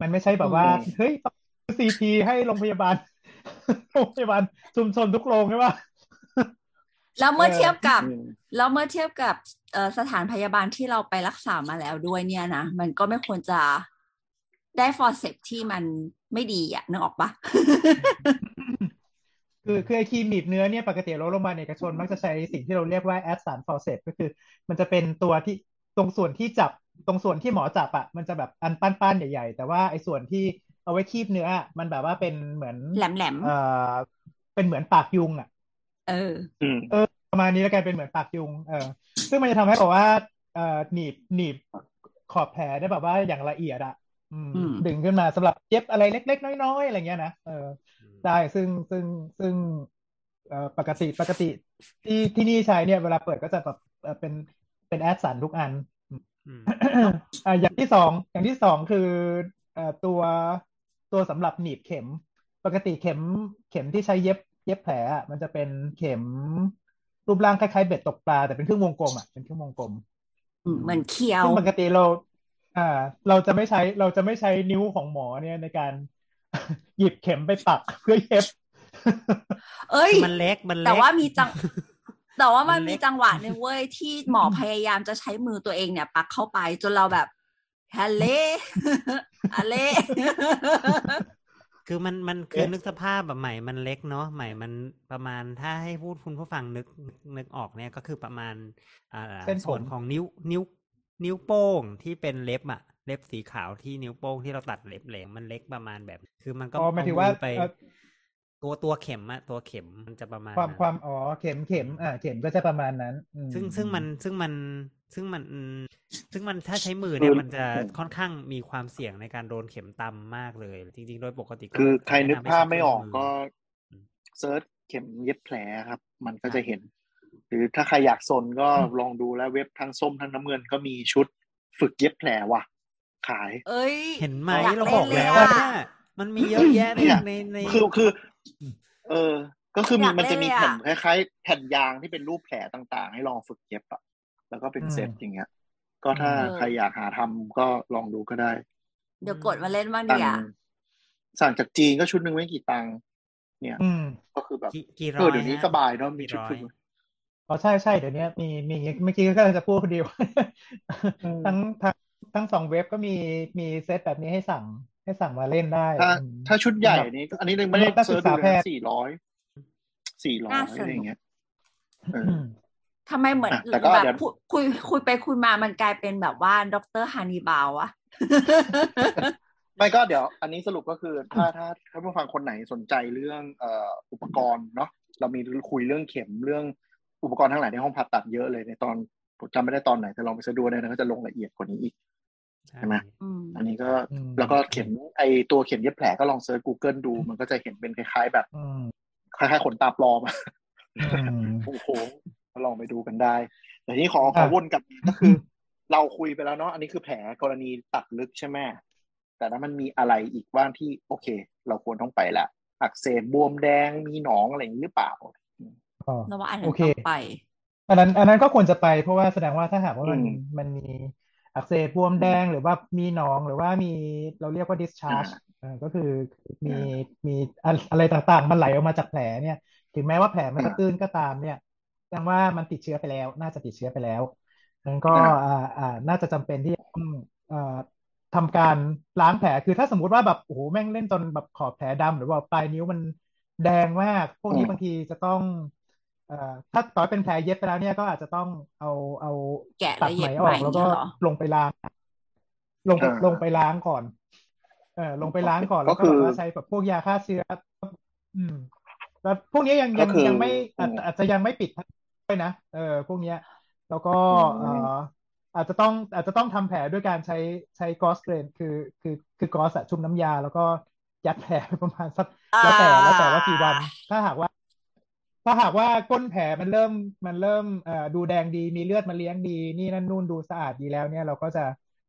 มันไม่ใช่แบบว่าเฮ้ยซีทีให้โรงพยาบาลโรงพยาบาลชุมชนทุกโรงใช่ป่ะแล้วเมื่อเทียบกับแล้วเมื่อเทียบกับสถานพยาบาลที่เราไปรักษามาแล้วด้วยเนี่ยนะมันก็ไม่ควรจะได้ฟอร์เซปที่มันไม่ดีอ่ะนึกออกปะคือคือไอ้ครีมหนีบเนื้อเนี่ยปกติโรงพยาบาลเอกชนมักจะใช้สิ่งที่เราเรียกว่าแอดสารฟอร์เซปก็คือมันจะเป็นตัวที่ตรงส่วนที่จับตรงส่วนที่หมอจับอ่ะมันจะแบบอันป้านๆใหญ่ๆแต่ว่าไอ้ส่วนที่เอาไว้คีบเนื้อมันแบบว่าเป็นเหมือนแหลมๆเอ่อเป็นเหมือนปากยุงอ่ะเออเออประมาณนี้แล้วกันเป็นเหมือนปากยุงเออซึ่งมันจะทำให้บอกว่าเอ่อหนีบหนีบขอบแผลได้แบบว่าอย่างละเอียดอ่ะดึงขึ้นมาสำหรับเย็บอะไรเล็กๆน้อยๆอะไรเงี้ยนะเออได้ซึ่งซึ่งซึ่งเอ่อปกติปกติที่ที่นี่ใช้เนี่ยเวลาเปิดก็จะแบบเป็นเป็นแอดสันทุกอันอ่าอย่างที่สองอย่างที่สองคือเอ่อตัวตัวสำหรับหนีบเข็มปกติเข็มเข็มที่ใช้เย็บเย็บแผลอ่ะมันจะเป็นเข็มรูปร่างคล้ายๆเบ็ดตกปลาแต่เป็นเครื่องวงกลมอ่ะเป็นเครื่องวงกลมเหมือนเขียวซึ่งปกติเราอ่าเราจะไม่ใช้เราจะไม่ใช้นิ้วของหมอเนี่ยในการหยิบเข็มไปปักเพื่อเย็บเอ้ยมันเล็กมันเล็กแต่ว่ามีจังแต่ว่ามันมีจังหวะนึงเว้ยที่หมอพยายามจะใช้มือตัวเองเนี่ยปักเข้าไปจนเราแบบฮัลโหลฮัลโหลคือมันมันคือนึกสภาพแบบใหม่มันเล็กเนาะใหม่มันประมาณถ้าให้พูดคุณผู้ฟังนึกนึกออกเนี่ยก็คือประมาณอ่าส่วนของนิ้วนิ้ว นิ้วโป้งที่เป็นเล็บอะเล็บสีขาวที่นิ้วโป้งที่เราตัดเล็บแหลมมันเล็กประมาณแบบคือมันก็อ๋อหมายถึงว่าตัวตัวเข็มอะตัวเข็มมันจะประมาณความความอ๋อเข็มเข็มอ่าเข็มก็จะประมาณนั้นซึ่งซึ่งมันซึ่งมันซึ่งมันซึ่งมันถ้าใช้มือเนี่ยมันจะค่อนข้างมีความเสี่ยงในการโดนเข็มตำมากเลยจริงๆโดยปกติคือใครนึกภาพไม่ออกก็เซิร์ชเข็มเย็บแผลครับมันก็จะเห็นหรือถ้าใครอยากสนก็ลองดูแล้วเว็บทั้งส้มทั้งน้ำเงินก็มีชุดฝึกเย็บแผลว่ะขายเอ้ยเห็นไหมเราบอกแล้วว่ามันมีเยอะแยะในในคือคือเออก็คือมันจะมีแผ่นคล้ายๆแผ่นยางที่เป็นรูปแผลต่างๆให้ลองฝึกเย็บอะแล้วก็เป็นเซตอย่างเงี้ยก็ถ้าใครอยากหาทำก็ลองดูก็ได้เดี๋ยวกดมาเล่นบ้างดีอ่ะสั่งจากจีนก็ชุดนึงไม่กี่ตังค์เนี่ยก็คือแบบเออเดี๋ยวนี้สบายเนาะมีชุดฝึกอ๋อใช่ใช่เดี๋ยวนี้มีมีเมื่อกี้ก็เลยจะพูดคนเดียวทั้งทั้งทั้งสองเว็บก็มีมีเซตแบบนี้ให้สั่งให้สั่งมาเล่นได้ถ้าถ้าชุดใหญ่นี้อันนี้ไม่ได้เซอร์ดูนะสี่ร้อยสี่ร้อยอะไรอย่างเงี้ยทำไมเหมือนแบบคุยคุยไปคุยมามันกลายเป็นแบบว่าด็อกเตอร์ฮานิบาลวะไม่ก็เดี๋ยวอันนี้สรุปก็คือถ้าถ้าถ้าผู้ฟังคนไหนสนใจเรื่องอุปกรณ์เนาะเรามีคุยเรื่องเข็มเรื่องอุปกรณ์ทั้งหลายในห้องผ่าตัดเยอะเลยในตอนผมจำไม่ได้ตอนไหนแต่ลองไปดูได้นะก็จะลงละเอียดกว่านี้อีกใช่ไหมอันนี้ก็แล้วก็เข็มไอตัวเข็มเย็บแผลก็ลองเซิร์ช Google ดูมันก็จะเห็นเป็นคล้ายๆแบบคล้ายๆขนตาปลอมโอ้โหลองไปดูกันได้แต่นี้ขอขอวนกับก็คือเราคุยไปแล้วเนาะอันนี้คือแผลกรณีตัดลึกใช่ไหมแต่ถ้ามันมีอะไรอีกบ้างที่โอเคเราควรต้องไปละอักเสบบวมแดงมีหนองอะไรอย่างนี้หรือเปล่าเราว่าอันนั้นต้องไปอันนั้นอันนั้นก็ควรจะไปเพราะว่าแสดงว่าถ้าหากว่ามันมันมีอักเสบบวมแดงหรือว่ามีหนองหรือว่ามีเราเรียกว่า discharge ก็คือมีมีอะไรต่างๆมันไหลออกมาจากแผลเนี่ยถึงแม้ว่าแผลมันจะตื้นก็ตามเนี่ยแสดงว่ามันติดเชื้อไปแล้วน่าจะติดเชื้อไปแล้วงั้นก็อ่าอ่าน่าจะจำเป็นที่ต้องอ่าทำการล้างแผลคือถ้าสมมุติว่าแบบโอ้โหแม่งเล่นจนแบบขอบแผลดำหรือว่าปลายนิ้วมันแดงมากพวกนี้บางทีจะต้องเอ่อถ้าต่อเป็นแผลเย็บไปแล้วเนี่ยก็อาจจะต้องเอาเอาตัดไหมออกแล้วก็ลงไปล้างลงไปลงไปล้างก่อนเอ่อลงไปล้างก่อนแล้วก็ใช้แบบพวกยาฆ่าเชื้ออืมแล้วพวกนี้ยังยังยังไม่อาจจะยังไม่ปิดด้วยนะเออพวกนี้แล้วก็เอ่ออาจจะต้องอาจจะต้องทำแผลด้วยการใช้ใช้กอสเกรนคือคือคือกอสชุ่มน้ำยาแล้วก็ยัดแผลประมาณสักแล้วแต่แล้วแต่ว่ากี่วันถ้าหากว่าถ้าหากว่าก้นแผลมันเริ่มมันเริ่มเอ่อดูแดงดีมีเลือดมาเลี้ยงดีนี่นั่นนู่นดูสะอาดดีแล้วเนี่ยเราก็จะ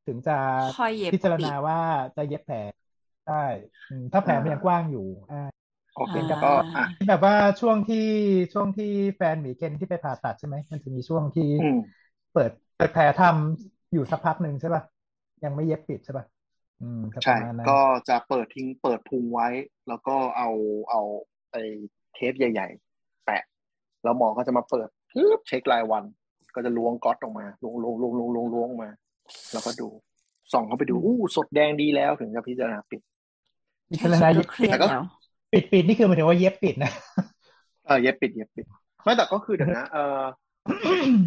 ถึงจะพิจารณาว่าจะเย็บแผลได้ถ้าแผลมันยังกว้างอยู่อ่าโอเคแล้วก็แบบว่าช่วงที่ช่วงที่แฟนหมีเกนที่ไปผ่าตัดใช่ไหมมันจะมีช่วงที่เปิดเปิดแผลทำอยู่สักพักหนึ่งใช่ป่ะยังไม่เย็บปิดใช่ป่ะอืมใช่ก็จะเปิดทิ้งเปิดพุงไว้แล้วก็เอาเอาไอ้เทปใหญ่ๆแปะแล้วหมอก็จะมาเปิดปึ๊บเช็ครายวันก็จะล้วงก๊อตออกมาล้วงล้วงล้วงล้วงล้วงล้วงมาแล้วก็ดูส่องเข้าไปดูอู้สดแดงดีแล้วถึงจะพิจารณาปิดพิจารณาเย็บปิดแล้วปิดปิดนี่คือหมายถึงว่าเย็บปิดนะเออเย็บปิดเย็บปิดไม่แต่ก็คือเดี๋ยวนะเออ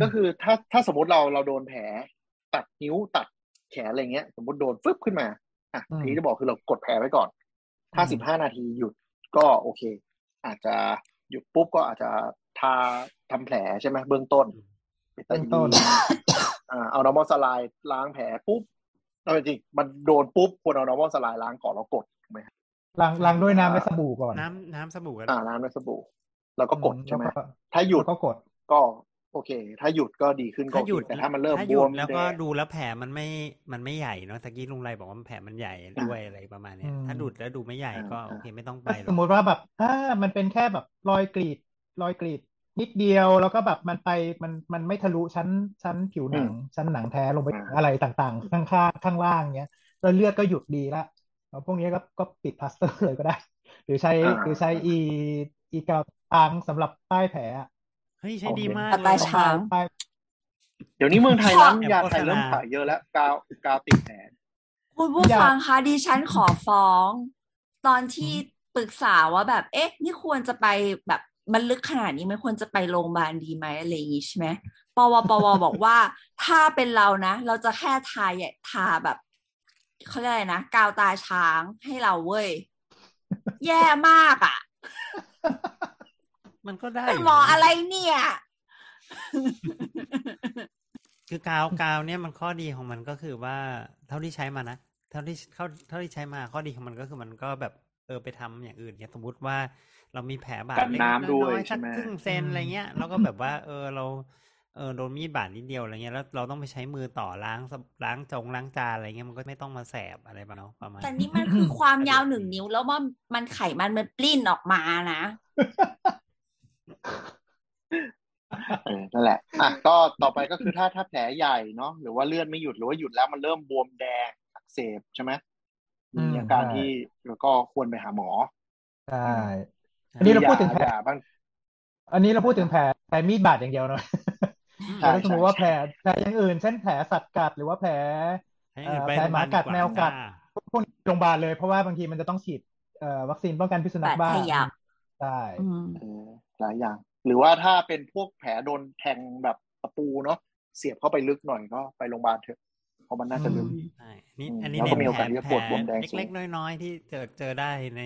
ก็คือถ้าถ้าสมมติเราเราโดนแผลตัดนิ้วตัดแขนอะไรเงี้ยสมมติโดนฟึบขึ้นมาอ่ะทีนี้จะบอกคือเรากดแผลไว้ก่อนถ้าสิบห้านาทีหยุดก็โอเคอาจจะหยุดปุ๊บก็อาจจะทาทำแผลใช่ไหมเบื้องต้นเบื้องต้นอ่าเอานอร์มอลสไลด์ล้างแผลปุ๊บเอาจริงมันโดนปุ๊บควรเอานอร์มอลสไลด์ล้างก่อนแล้วกดถูกไหมล้างล้างด้วยน้ำและสบู่ก่อนน้ำน้ำสบู่กันอ่าน้ำและสบู่แล้วก็กดใช่ไหมถ้าหยุดก็กดก็โอเคถ้าหยุดก็ดีขึ้นก็ดีแต่ถ้ามันเริ่มบวมแล้วก็ดูแล้วแผลมันไม่มันไม่ใหญ่เนาะตะกี้ลุงไรบอกว่าแผลมันใหญ่ด้วยอะไรประมาณนี้ถ้าหยุดแล้วดูไม่ใหญ่ก็โอเคไม่ต้องไปสมมติว่าแบบอ่ามันเป็นแค่แบบรอยกรีดรอยกรีดนิดเดียวแล้วก็แบบมันไปมันมันไม่ทะลุชั้นชั้นผิวหนังชั้นหนังแท้ลงไปอะไรต่างๆข้างข้างล่างเนี้ยแล้วเลือดก็หยุดดีละพวกนี้ก็ก็ปิดพลาสเตอร์เลยก็ได้หรือใช้หรือใช้อีอีกาวตังสำหรับป้ายแผลเฮ้ยใช้ดีมากป้ายช้างเดี๋ยวนี้เมืองไทยร้านยาไทยเริ่มขายเยอะแล้วกาวกาวติดแผลคุณผู้ฟังคะดิฉันขอฟ้องตอนที่ปรึกษาว่าแบบเอ๊ะนี่ควรจะไปแบบ มันลึกขนาดนี้ไม่ควรจะไปโรงพยาบาลดีไหมอะไรอย่างงี้ใช่ไหมปวปวบอกว่าถ้าเป็นเรานะเราจะแค่ทาอย่าทาแบบเขาเรียกอะไรนะกาวตาช้างให้เราเว้ยแย่มากอ่ะมันก็ได้เป็นหมออะไรเนี่ยคือกาวกาวเนี่ยมันข้อดีของมันก็คือว่าเท่าที่ใช้มานะเท่าที่เท่าเท่าที่ใช้มาข้อดีของมันก็คือมันก็แบบเออไปทำอย่างอื่นอย่างสมมติว่าเรามีแผลบาดเล็กน้อยสักครึ่งเซนอะไรเงี้ยเราก็แบบว่าเออเราเออโดนมีดบาดนิดเดียวอะไรเงี้ยแล้วเราต้องไปใช้มือต่อล้างล้างจงล้างจานอะไรเงี้ยมันก็ไม่ต้องมาแสบอะไรแบบนั้นประมาณแต่นี่มันคือความยาวหนึ่งนิ้วแล้วว่ามันไขมันมันปลิ้นออกมานะนั่นแหละอ่ะก็ต่อไปก็คือถ้าถ้าแผลใหญ่เนาะหรือว่าเลือดไม่หยุดหรือว่าหยุดแล้วมันเริ่มบวมแดงอักเสบใช่ไหมมีอาการที่แล้วก็ควรไปหาหมอใช่อันนี้เราพูดถึงแผลบ้างอันนี้เราพูดถึงแผลแผลมีดบาดอย่างเดียวนะแต่ถ้าสมมติว่าแผลแผลอย่างอื่นเช่นแผลสัตว์กัดหรือว่าแผลแผลหมากัดแมวกัดพวกโรงพยาบาลเลยเพราะว่าบางทีมันจะต้องฉีดวัคซีนป้องกันพิษสุนัขบ้าใช่หลายอย่างหรือว่าถ้าเป็นพวกแผลโดนแทงแบบตะปูเนาะเสียบเข้าไปลึกหน่อยก็ไปโรงพยาบาลเถอะเพราะมันน่าจะลึกนี่อันนี้เนี่ยแผลเล็กๆน้อยๆที่เจอเจอได้ใน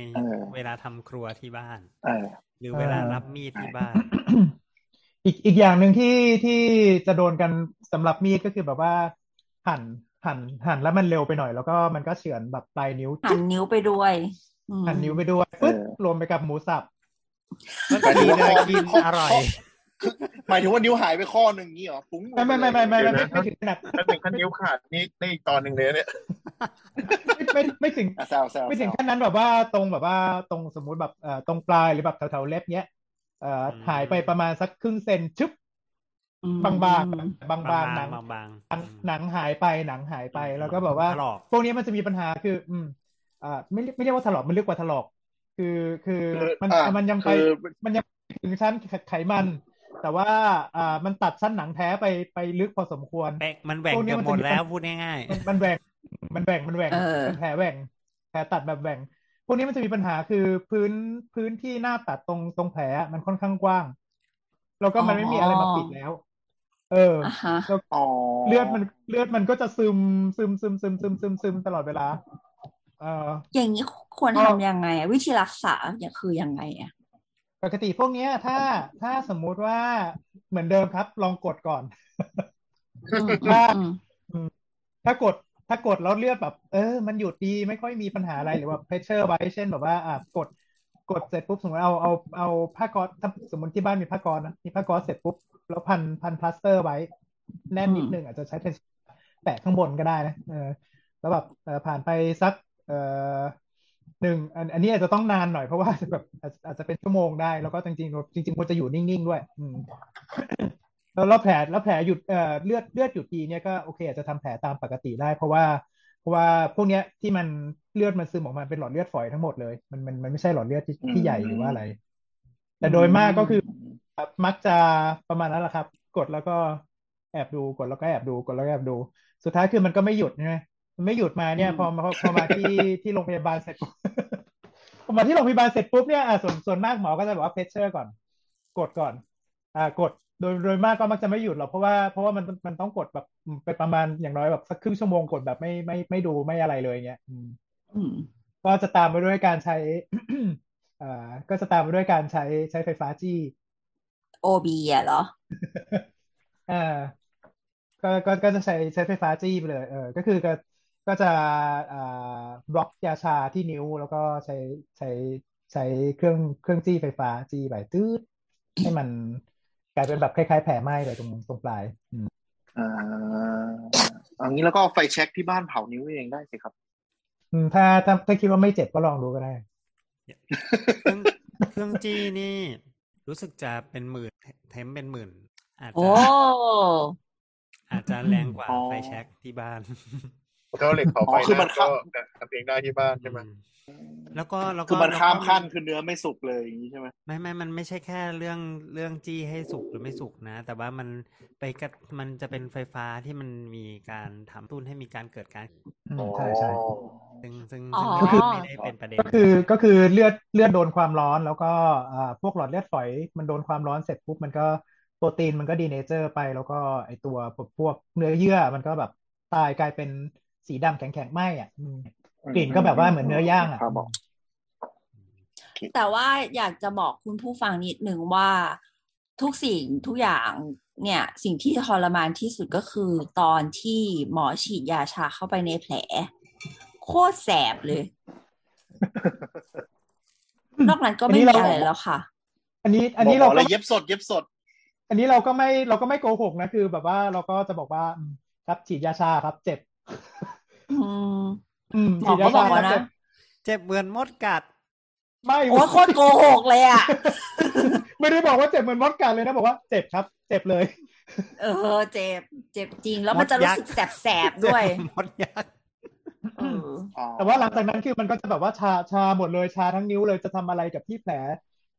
เวลาทำครัวที่บ้านหรือเวลารับมีดที่บ้านอีกอีกอย่างหนึ่งที่ที่จะโดนกันสำหรับมีดก็คือแบบว่าหั่นหั่นหั่นแล้วมันเร็วไปหน่อยแล้วก็มันก็เฉือนแบบปลายนิ้วหั่นนิ้วไปด้วยหั่นนิ้วไปด้วยปึ๊บรวมไปกับหมูสับมันก็ดีเลยกินอร่อยหมายถึงว่านิ้วหายไปข้อหนึ่งงี้เหรอฟุ้งไม่ไม่ไม่ไม่ไม่ไม่ถึงขนาดเป็นขั้นนิ้วขาดนี่นี่ตอนหนึ่งเลยเนี่ยไม่ไม่ถึงไม่ถึงขั้นนั้นแบบว่าตรงแบบว่าตรงสมมติแบบเอ่อตรงปลายหรือแบบแถวๆเล็บเนี้ยเอ่อหายไปประมาณสักครึ่งเซนชึบบางบางบางบางหนังหนังหายไปหนังหายไปแล้วก็แบบว่าพวกนี้มันจะมีปัญหาคืออืมอ่าไม่ไม่เรียกว่าถลอกมันเรียกว่าถลอกคือคือมันมันยังไปมันยังถึงชั้นไขมันแต่ว่าอ่ามันตัดชั้นหนังแท้ไปไปลึกพอสมควรมันแหว่งเกือบหมดแล้วพูดง่ายๆมันแหว่งมันแหว่งมันแหว่งแผลแหว่งแผลตัดแบบแหว่งพวกนี้มันจะมีปัญหาคือพื้นพื้นที่หน้าตัดตรงตรงแผลมันค่อนข้างกว้างแล้วก็มันไม่มีอะไรมาปิดแล้วเออแล้วเลือดมันเลือดมันก็จะซึมซึมซึมซึมซึมซึมซึมตลอดเวลาเอออย่างนี้ควรทำยังไงวิธีรักษาเนี่ยคือยังไงอ่ะปกติพวกเนี้ยถ้าถ้าสมมุติว่าเหมือนเดิมครับลองกดก่อนถ้าถ้ากดถ้ากดแล้วเลือดแบบเออมันหยุดดีไม่ค่อยมีปัญหาอะไรหรือว่าเพรสเชอร์ไว้เช่นแบบว่าอ่ากดกดเสร็จปุ๊บสมมติเอาเอาเอาผ้าก๊อซสมมติที่บ้านมีผ้าก๊อซนะมีผ้าก๊อซเสร็จปุ๊บแล้วพันพันพลาสเตอร์ไว้แน่นนิดนึงอาจจะใช้แปะข้างบนก็ได้นะเออแล้วแบบผ่านไปสักเอ่อหนึ่งอันนี้อาจจะต้องนานหน่อยเพราะว่าแบบอาจจะเป็นชั่วโมงได้แล้วก็จริงๆจริงๆควรจะอยู่นิ่งๆด้วยแล้วแผลแล้วแผลหยุดเอ่อเลือดเลือดหยุดดีเนี่ยก็โอเคอาจจะทำแผลตามปกติได้เพราะว่าเพราะว่าพวกเนี้ยที่มันเลือดมันซึมออกมาเป็นหลอดเลือดฝอยทั้งหมดเลยมันมันมันไม่ใช่หลอดเลือดที่ที่ใหญ่หรือว่าอะไรแต่โดยมากก็คือมักจะประมาณนั้นแหละครับกดแล้วก็แอบดูกดแล้วก็แอบดูกดแล้วก็แอบดูสุดท้ายคือมันก็ไม่หยุดใช่ไหมไม่หยุดมาเนี่ยพอมาพอมาที่ที่โรงพยาบาลเสร็จพอมาที่โรงพยาบาลเสร็จปุ๊บเนี่ยส่วนส่วนมากหมอก็จะบอกว่าเพชเชอร์ก่อนกดก่อนอ่ากดโดยโดยมากก็มักจะไม่หยุดหรอกเพราะว่าเพราะว่ามันมันต้องกดแบบไปประมาณอย่างน้อยแบบสักครึ่งชั่วโมงกดแบบไม่ไม่ไม่ดูไม่อะไรเลยเงี้ยก็จะตามไปด้วยการใช้อ่าก็จะตามไปด้วยการใช้ใช้ไฟฟ้าจี้โอบีอ่ะเหรออ่าก็ก็ก็จะใช้ใช้ไฟฟ้าจี้ไปเลยเออก็คือก็ก็จะบล็อกยาชาที่นิ้วแล้วก็ใช้ใช้ใช้เครื่องเครื่องจี้ไฟฟ้าจี้ไปตื๊ดให้มันกลายเป็นแบบคล้ายๆแผลไหม้เลยตรงตรงปลายอ่าอย่างนี้แล้วก็ไฟเช็คที่บ้านเผานิ้วเองได้สิครับถ้าถ้าถ้าคิดว่าไม่เจ็บก็ลองดูก็ได้เครื่องจี้นี่รู้สึกจะเป็นหมื่นเทมเป็นหมื่นอาจจะอาจจะแรงกว่าไฟเช็คที่บ้าน ก็เหล็กเผาไฟคือมันทำเองได้ที่บ้านใช่ไหมแล้วก็แล้วก็คือมันข้ามขั้นคือเนื้อไม่สุกเลยอย่างนี้ใช่ไหมไม่ไม่มันไม่ใช่แค่เรื่องเรื่องจี้ให้สุกหรือไม่สุกนะแต่ว่ามันไปกัดมันจะเป็นไฟฟ้าที่มันมีการทำตุ้นให้มีการเกิดการใช่ใช่ซึ่งซึ่งไม่ได้เป็นประเด็นก็คือก็คือเลือดเลือดโดนความร้อนแล้วก็อ่าพวกหลอดเลือดฝอยมันโดนความร้อนเสร็จปุ๊บมันก็โปรตีนมันก็ดีเนเจอร์ไปแล้วก็ไอตัวพวกเนื้อเยื่อมันก็แบบตายกลายเป็นสีดำแข็งๆไหม้อ่ะกลิ่นก็แบบว่าเหมือนเนื้อย่างอ่ะแต่ว่าอยากจะบอกคุณผู้ฟังนิดนึงว่าทุกสิ่งทุกอย่างเนี่ยสิ่งที่ทรมานที่สุดก็คือตอนที่หมอฉีดยาชาเข้าไปในแผลโคตรแสบเลยนอกนั้นก็ไม่มีอะไรแล้วค่ะอันนี้อันนี้เราก็เย็บสดเย็บสดอันนี้เราก็ไม่เราก็ไม่โกหกนะคือแบบว่าเราก็จะบอกว่าครับฉีดยาชาครับเจ็บอืมฉีดยาชานะเจ็บเหมือนมดกัดไม่โอ้โคตรโกหกเลยอ่ะไม่ได้บอกว่าเจ็บเหมือนมดกัดเลยนะบอกว่าเจ็บครับเจ็บเลยเออเจ็บเจ็บจริงแล้วมันจะรู้สึกแสบๆด้วยมดยักษ์แต่ว่าหลังจากนั้นคือมันก็จะแบบว่าชาชาหมดเลยชาทั้งนิ้วเลยจะทำอะไรกับที่แผล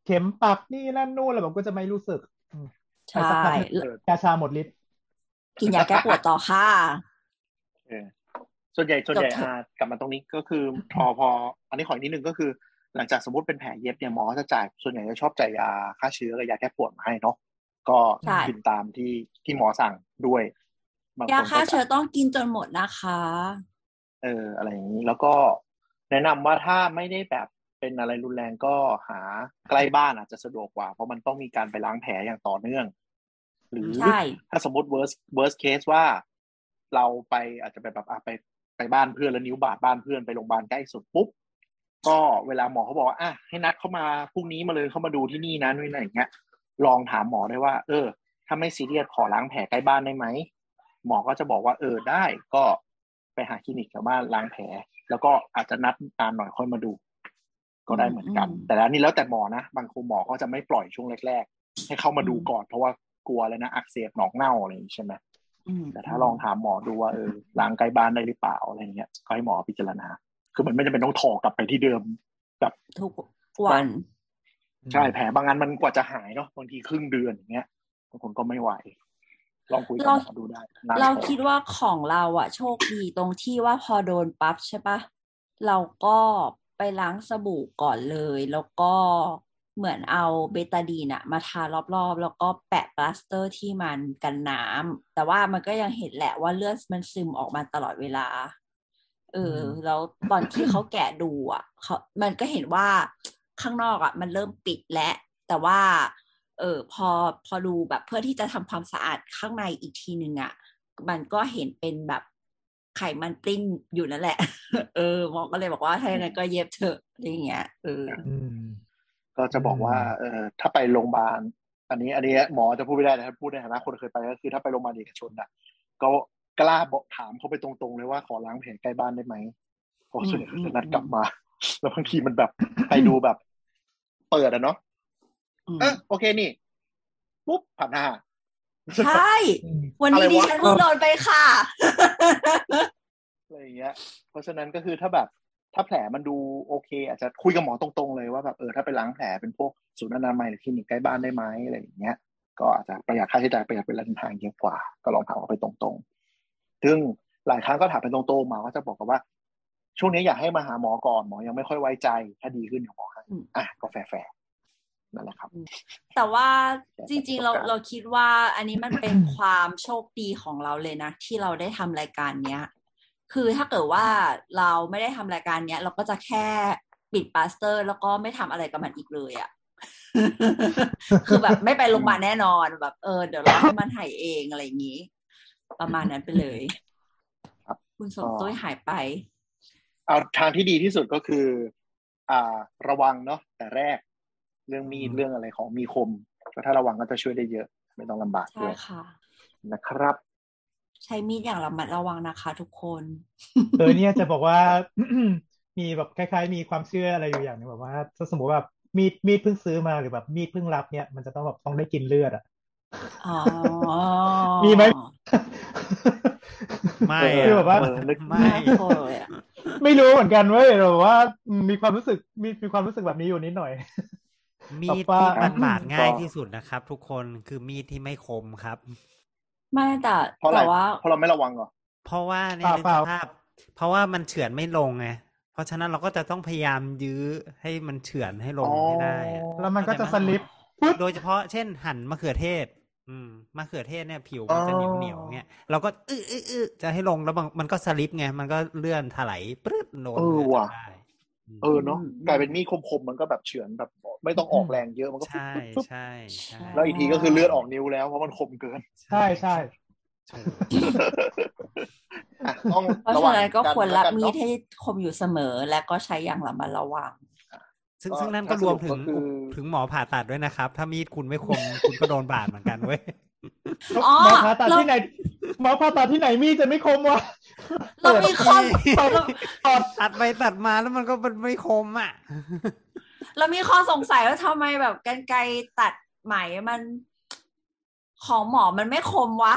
เข็มปักนี่นั่นนู่นอะไรแบบก็จะไม่รู้สึกใช่ยาชาหมดฤทธิ์กินยาแก้ปวดต่อค่ะส่วนใหญ่ส่วนใหญ่กลับมาตรงนี้ก็คือพอพออันนี้ขออีกนิดนึงก็คือหลังจากสมมติเป็นแผลเย็บเนี่ยหมอจะจ่ายส่วนใหญ่จะชอบจ่ายยาฆ่าเชื้อกับยาแก้ปวดมาให้เนาะก็กินตามที่ที่หมอสั่งด้วยยาฆ่าเชื้อต้องกินจนหมดนะคะเอออะไรอย่างนี้แล้วก็แนะนำว่าถ้าไม่ได้แบบเป็นอะไรรุนแรงก็หาใกล้บ้านอาจจะสะดวกกว่าเพราะมันต้องมีการไปล้างแผลอย่างต่อเนื่องหรือถ้าสมมติ worst worst case ว่าเราไปอาจจะไปแบบไปไปบ้านเพื่อนแล้วนิ้วบาดบ้านเพื่อนไปโรงพยาบาลใกล้สุดปุ๊บก็เวลาหมอเขาบอกอ่ะให้นัดเข้ามาพรุ่งนี้มาเลยเข้ามาดูที่นี่นะนู่นอะไรอย่างเงี้ยลองถามหมอได้ว่าเออถ้าไม่ซีเรียสขอล้างแผลใกล้บ้านได้ไหมหมอก็จะบอกว่าเออได้ก็ไปหาคลินิกแถวบ้านล้างแผลแล้วก็อาจจะนัดนานหน่อยค่อยมาดูก็ได้เหมือนกันแต่แล้วนี่แล้วแต่หมอนะบางคนหมอก็จะไม่ปล่อยช่วงแรกๆให้เข้ามาดูก่อนเพราะว่ากลัวเลยนะอักเสบหนองเน่าอะไรอย่างนี้ใช่ไหมแต่ถ้าลองถามหมอดูว่าเออล้างใกล้บ้านได้หรือเปล่าอะไรอย่างเงี้ยก็ให้หมอพิจารณาคือมันไม่จำเป็นต้องถอกลับไปที่เดิมแบบทุกวันใช่แผลบางอันมันกว่าจะหายเนาะบางทีครึ่งเดือนอย่างเงี้ยบางคนก็ไม่ไหวลองคุยกันดูได้เราคิดว่าของเราอ่ะโชคดีตรงที่ว่าพอโดนปั๊บใช่ปะเราก็ไปล้างสบู่ก่อนเลยแล้วก็เหมือนเอาเบตาดีนอะมาทารอบๆแล้วก็แปะปลาสเตอร์ที่มันกันน้ำแต่ว่ามันก็ยังเห็นแหละว่าเลือดมันซึมออกมาตลอดเวลาเออแล้วตอนที่เขาแกะดูอะเขามันก็เห็นว่าข้างนอกอะมันเริ่มปิดแล้วแต่ว่าเออพอพอดูแบบเพื่อที่จะทำความสะอาดข้างในอีกทีนึงอะมันก็เห็นเป็นแบบไขมันปลิ้นอยู่นั่นแหละเออหมอก็เลยบอกว่าถ้าอย่างนั้นก็เย็บเถอะอะไรอย่างเงี้ยเออก็จะบอกว่าเออถ้าไปโรงพยาบาลอันนี้อันนี้หมอจะพูดไม่ได้นะพูดในฐานะคนเคยไปก็คือถ้าไปโรงพยาบาลเอกชนอ่ะก็กล้าบอกถามเขาไปตรงๆเลยว่าขอล้างแผลใกล้บ้านได้ไหมเพราะส่วนใหญ่จะนัดกลับมาแล้วบางทีมันแบบไปดูแบบเปิดอ่ะเนาะเออโอเคนี่ปุ๊บผ่านหน้าใช่วันนี้ดิฉันเพิ่งโดนไปค่ะอะไรอย่างเงี้ยเพราะฉะนั้นก็คือถ้าแบบถ้าแผลมันดูโอเคอาจจะคุยกับหมอตรงๆเลยว่าแบบเออถ้าไปล้างแผลเป็นพวกศูนย์อนามัยหรือคลินิกใกล้บ้านได้ไหมอะไรอย่างเงี้ยก็อาจจะประหยัดค่าใช้จ่ายประหยัดเวลาทางเยอะกว่าก็ลองถามเขาไปตรงๆซึ่งหลายครั้งก็ถามไปตรงๆหมอก็จะบอกว่าช่วงนี้อยากให้มาหาหมอก่อนหมอยังไม่ค่อยไว้ใจถ้าดีขึ้นหมอให้อ่ะก็แฝงนั่นแหละครับแต่ว่าจริงๆเราเราคิดว่าอันนี้มันเป็นความโชคดีของเราเลยนะที่เราได้ทำรายการเนี้ยคือถ้าเกิดว่าเราไม่ได้ทำรายการเนี้ยเราก็จะแค่ปิดปลาสเตอร์แล้วก็ไม่ทำอะไรกับมันอีกเลยอ่ะ คือแบบไม่ไปโรงพยาบาลแน่นอนแบบเออเดี๋ยวเราให้มันหายเองอะไรอย่างงี้ประมาณนั้นไปเลยครับคุณสมตุ้ยหายไปเอาทางที่ดีที่สุดก็คืออ่าระวังเนาะแต่แรกเรื่องมีดเรื่องอะไรของมีคมก็ถ้าระวังก็จะช่วยได้เยอะไม่ต้องลำบากด้วยนะครับใช้มีดอย่างระมัดระวังนะคะทุกคนเออเนี่ยจะบอกว่า มีแบบคล้ายๆมีความเชื่ออะไรอยู่อย่างนึงแบบว่าถ้าสมมติว่ามีดมีดเพิ่งซื้อมาหรือแบบมีดเพิ่งรับเนี่ยมันจะต้องแบบต้องได้กินเลือดอ่ะอ๋อ มีไหม ไม่คือแบบว่าไม่ไม่รู้เหมือนกันเว้ยแต่ว่ามีความรู้สึกมีมีความรู้สึกแบบนี้อยู่นิดหน่อยมีดที่มันบาดง่ายที่สุดนะครับทุกคนคือมีดที่ไม่คมครับไม่แต่แต่ว่าเพราะเราไม่ระวังเหรอเพราะว่าในสภาพเพราะว่ามันเฉือนไม่ลงไงเพราะฉะนั้นเราก็จะต้องพยายามยื้อให้มันเฉือนให้ลงให้ได้แล้วมันก็จะสลิปโดยเฉพาะเช่นหั่นมะเขือเทศอืมมะเขือเทศเนี่ยผิวมันจะเหนียวๆเงี้ยเราก็อื้อๆๆจะให้ลงแล้วมันก็สลิปไงมันก็เลื่อนถลายปรึ๊ดโน้นได้เออเนาะกลายเป็นมีดคมๆมันก็แบบเฉือนแบบไม่ต้องออกแรงเยอะมันก็ใช่ใช่แล้วอีกทีก็คือเลือดออกนิ้วแล้วเพราะมันคมเกินใช่ใช่เพราะฉะนั้นก็ควรรับมีดให้คมอยู่เสมอและก็ใช้อย่างระมัดระวังซึ่งซึ่งนั่นก็รวมถึงถึงหมอผ่าตัดด้วยนะครับถ้ามีดคุณไม่คมคุณก็โดนบาดเหมือนกันเว้ยหมอผ่าตัดที่ไหนหมอผ่าตัดที่ไหนมีดจะไม่คมวะเรามีคมตัดไปตัดมาแล้วมันก็มันไม่คมอ่ะเรามีข้อสงสัยว่าทำไมแบบกรรไกรตัดไหมมันของหมอมันไม่คมวะ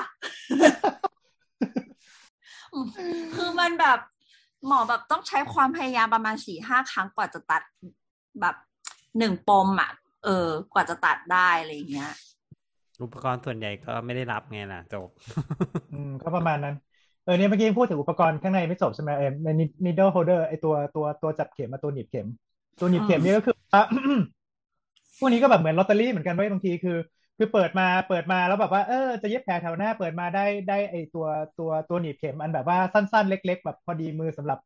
คือมันแบบหมอแบบต้องใช้ความพยายามประมาณ สี่ถึงห้า ครั้งกว่าจะตัดแบบหนึ่งปมอ่ะเออกว่าจะตัดได้อะไรอย่างเงี้ยอุปกรณ์ส่วนใหญ่ก็ไม่ได้รับไงล่ะจบอืมก็ประมาณนั้นเออเนี่ยเมื่อกี้พูดถึงอุปกรณ์ข้างในไม่จบใช่ไหมเอ็ม needle holder ไอตัวตัวตัวจับเข็มมาตัวหนีบเข็มตัวหนีบเข็มนี่ก็คืออ่ะ พวกนี้ก็แบบเหมือนลอตเตอรี่เหมือนกันไว้บางทีคือคือเปิดมาเปิดมาแล้วแบบว่าเออจะเย็บแผลแถวหน้าเปิดมาได้ได้ไอตัวตัวตัวหนีบเข็มอันแบบว่าสั้นๆเล็กๆแบบพอดีมือสำหรับ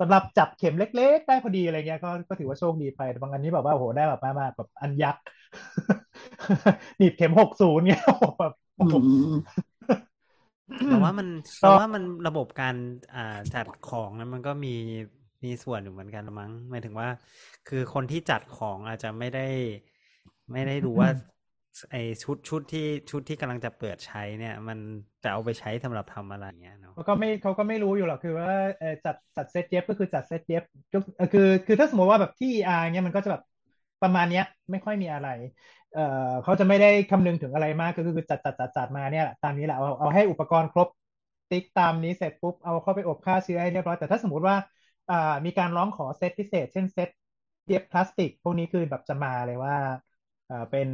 สำหรับจับเข็มเล็กๆได้พอดีอะไรเงี้ยก็ก็ถือว่าโชคดีไปแต่บางอันนี้แบบว่าโอ้โหได้แบบมามาแบบอันยักษ์ หนีบเข็มหกสิบเงี้ยแบบแต่ว่ามันแต่ว่ามันระบบการอ่าจัดของนั้นมันก็มีมีส่วนอยู่เหมือนกันมั้งหมายถึงว่าคือคนที่จัดของอาจจะไม่ได้ไม่ได้รู้ว่าไอชุดชุดที่ชุดที่กำลังจะเปิดใช้เนี่ยมันจะเอาไปใช้สำหรับทำอะไรเงี้ยเนาะเขาก็ไม่เขาก็ไม่รู้อยู่หรอกคือว่าจัดจัดเซตเย็บก็คือจัดเซตเย็บคือคือถ้าสมมติว่าแบบที่ อี อาร์ เงี้ยมันก็จะแบบประมาณเนี้ยไม่ค่อยมีอะไรเอ่อเขาจะไม่ได้คำนึงถึงอะไรมากก็คือจัดจัดจัดจัดมาเนี่ยตามนี้แหละเอาเอาให้อุปกรณ์ครบติ๊กตามนี้เสร็จปุ๊บเอาเข้าไปอบฆ่าเชื้อให้เรียบร้อยแต่ถ้าสมมติว่าอ่ามีการร้องขอเซตพิเศษเช่นเซตเย็บพลาสติกพวกนี้คือแบบจะมาเลยว่าอ่าเป็น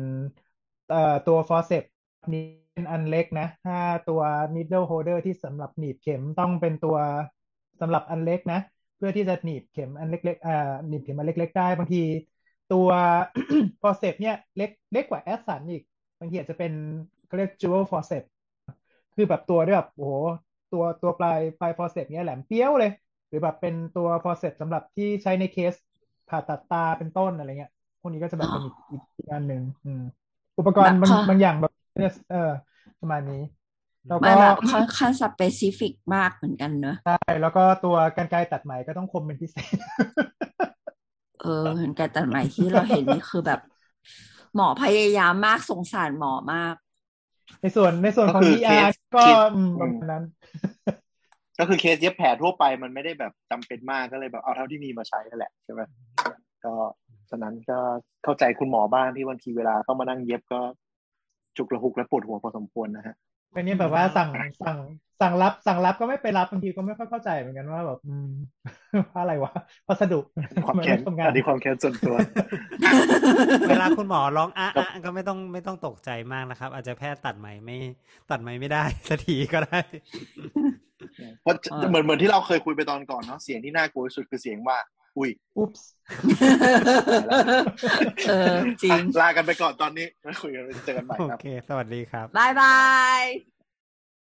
เอ่อตัว forceps นี้เป็นอันเล็กนะถ้าตัว needle holder ที่สำหรับหนีบเข็มต้องเป็นตัวสำหรับอันเล็กนะเพื่อที่จะหนีบเข็มอันเล็กๆอ่าหนีบเข็มอันเล็กๆได้บางทีตัว forceps เนี่ยเล็กเล็กกว่า assan อีกบางทีอาจจะเป็นเรียก jewel forceps คือแบบตัวด้วยแบบโอ้โหตัวตัวปลายปลาย forceps เนี่ยแหลมเปี้ยวเลยหรือแบบเป็นตัว forceps สำหรับที่ใช้ในเคสผ่าตัดตาเป็นต้นอะไรเงี้ยพวกนี้ก็จะแบบเป็นอีกอีกอันนึงอืมอุปกรณ์บางอย่างแบบเออประมาณนี้แล้วก็แบบค่อนข้างสเปซิฟิกมากเหมือนกันเนอะใช่แล้วก็ตัวกรรไกรตัดไหมก็ต้องคมเป็นพิเศษเออกรรไกรตัดไหมที่เราเห็นนี่คือแบบหมอพยายามมากสงสารหมอมากในส่วนในส่วนของ อี อาร์ ก็แบบนั้นก็คือเคสเย็บแผลทั่วไปมันไม่ได้แบบจำเป็นมากก็เลยแบบเอาเท่าที่มีมาใช้นั่นแหละใช่ไหมก็ฉะนั้นก็เข้าใจคุณหมอบ้างที่บางทีเวลาเข้ามานั่งเย็บก็จุกระหุกและปวดหัวพอสมควรนะฮะอันนี้แบบว่าสั่งสั่งสั่งรับสั่งรับก็ไม่ไปรับบางทีก็ไม่ค่อยเข้าใจเหมือนกันว่าแบบอืมอะไรวะพัสดุความแค้นอันนี้ความแค้นส่วนตัวเวลาคุณหมอร้องอะอะก็ไม่ต้องไม่ต้องตกใจมากนะครับอาจจะแพทย์ตัดไหมไม่ตัดไหมไม่ได้สักทีก็ได้เพราะเหมือนเหมือนที่เราเคยคุยไปตอนก่อนเนาะเสียงที่น่ากลัวที่สุดคือเสียงว่าอุ้ยอุ๊ปส์เออจริงลากันไปก่อนตอนนี้แล้วคุยกันเจอกันใหม่ครับโอเคสวัสดีครับบ๊ายบาย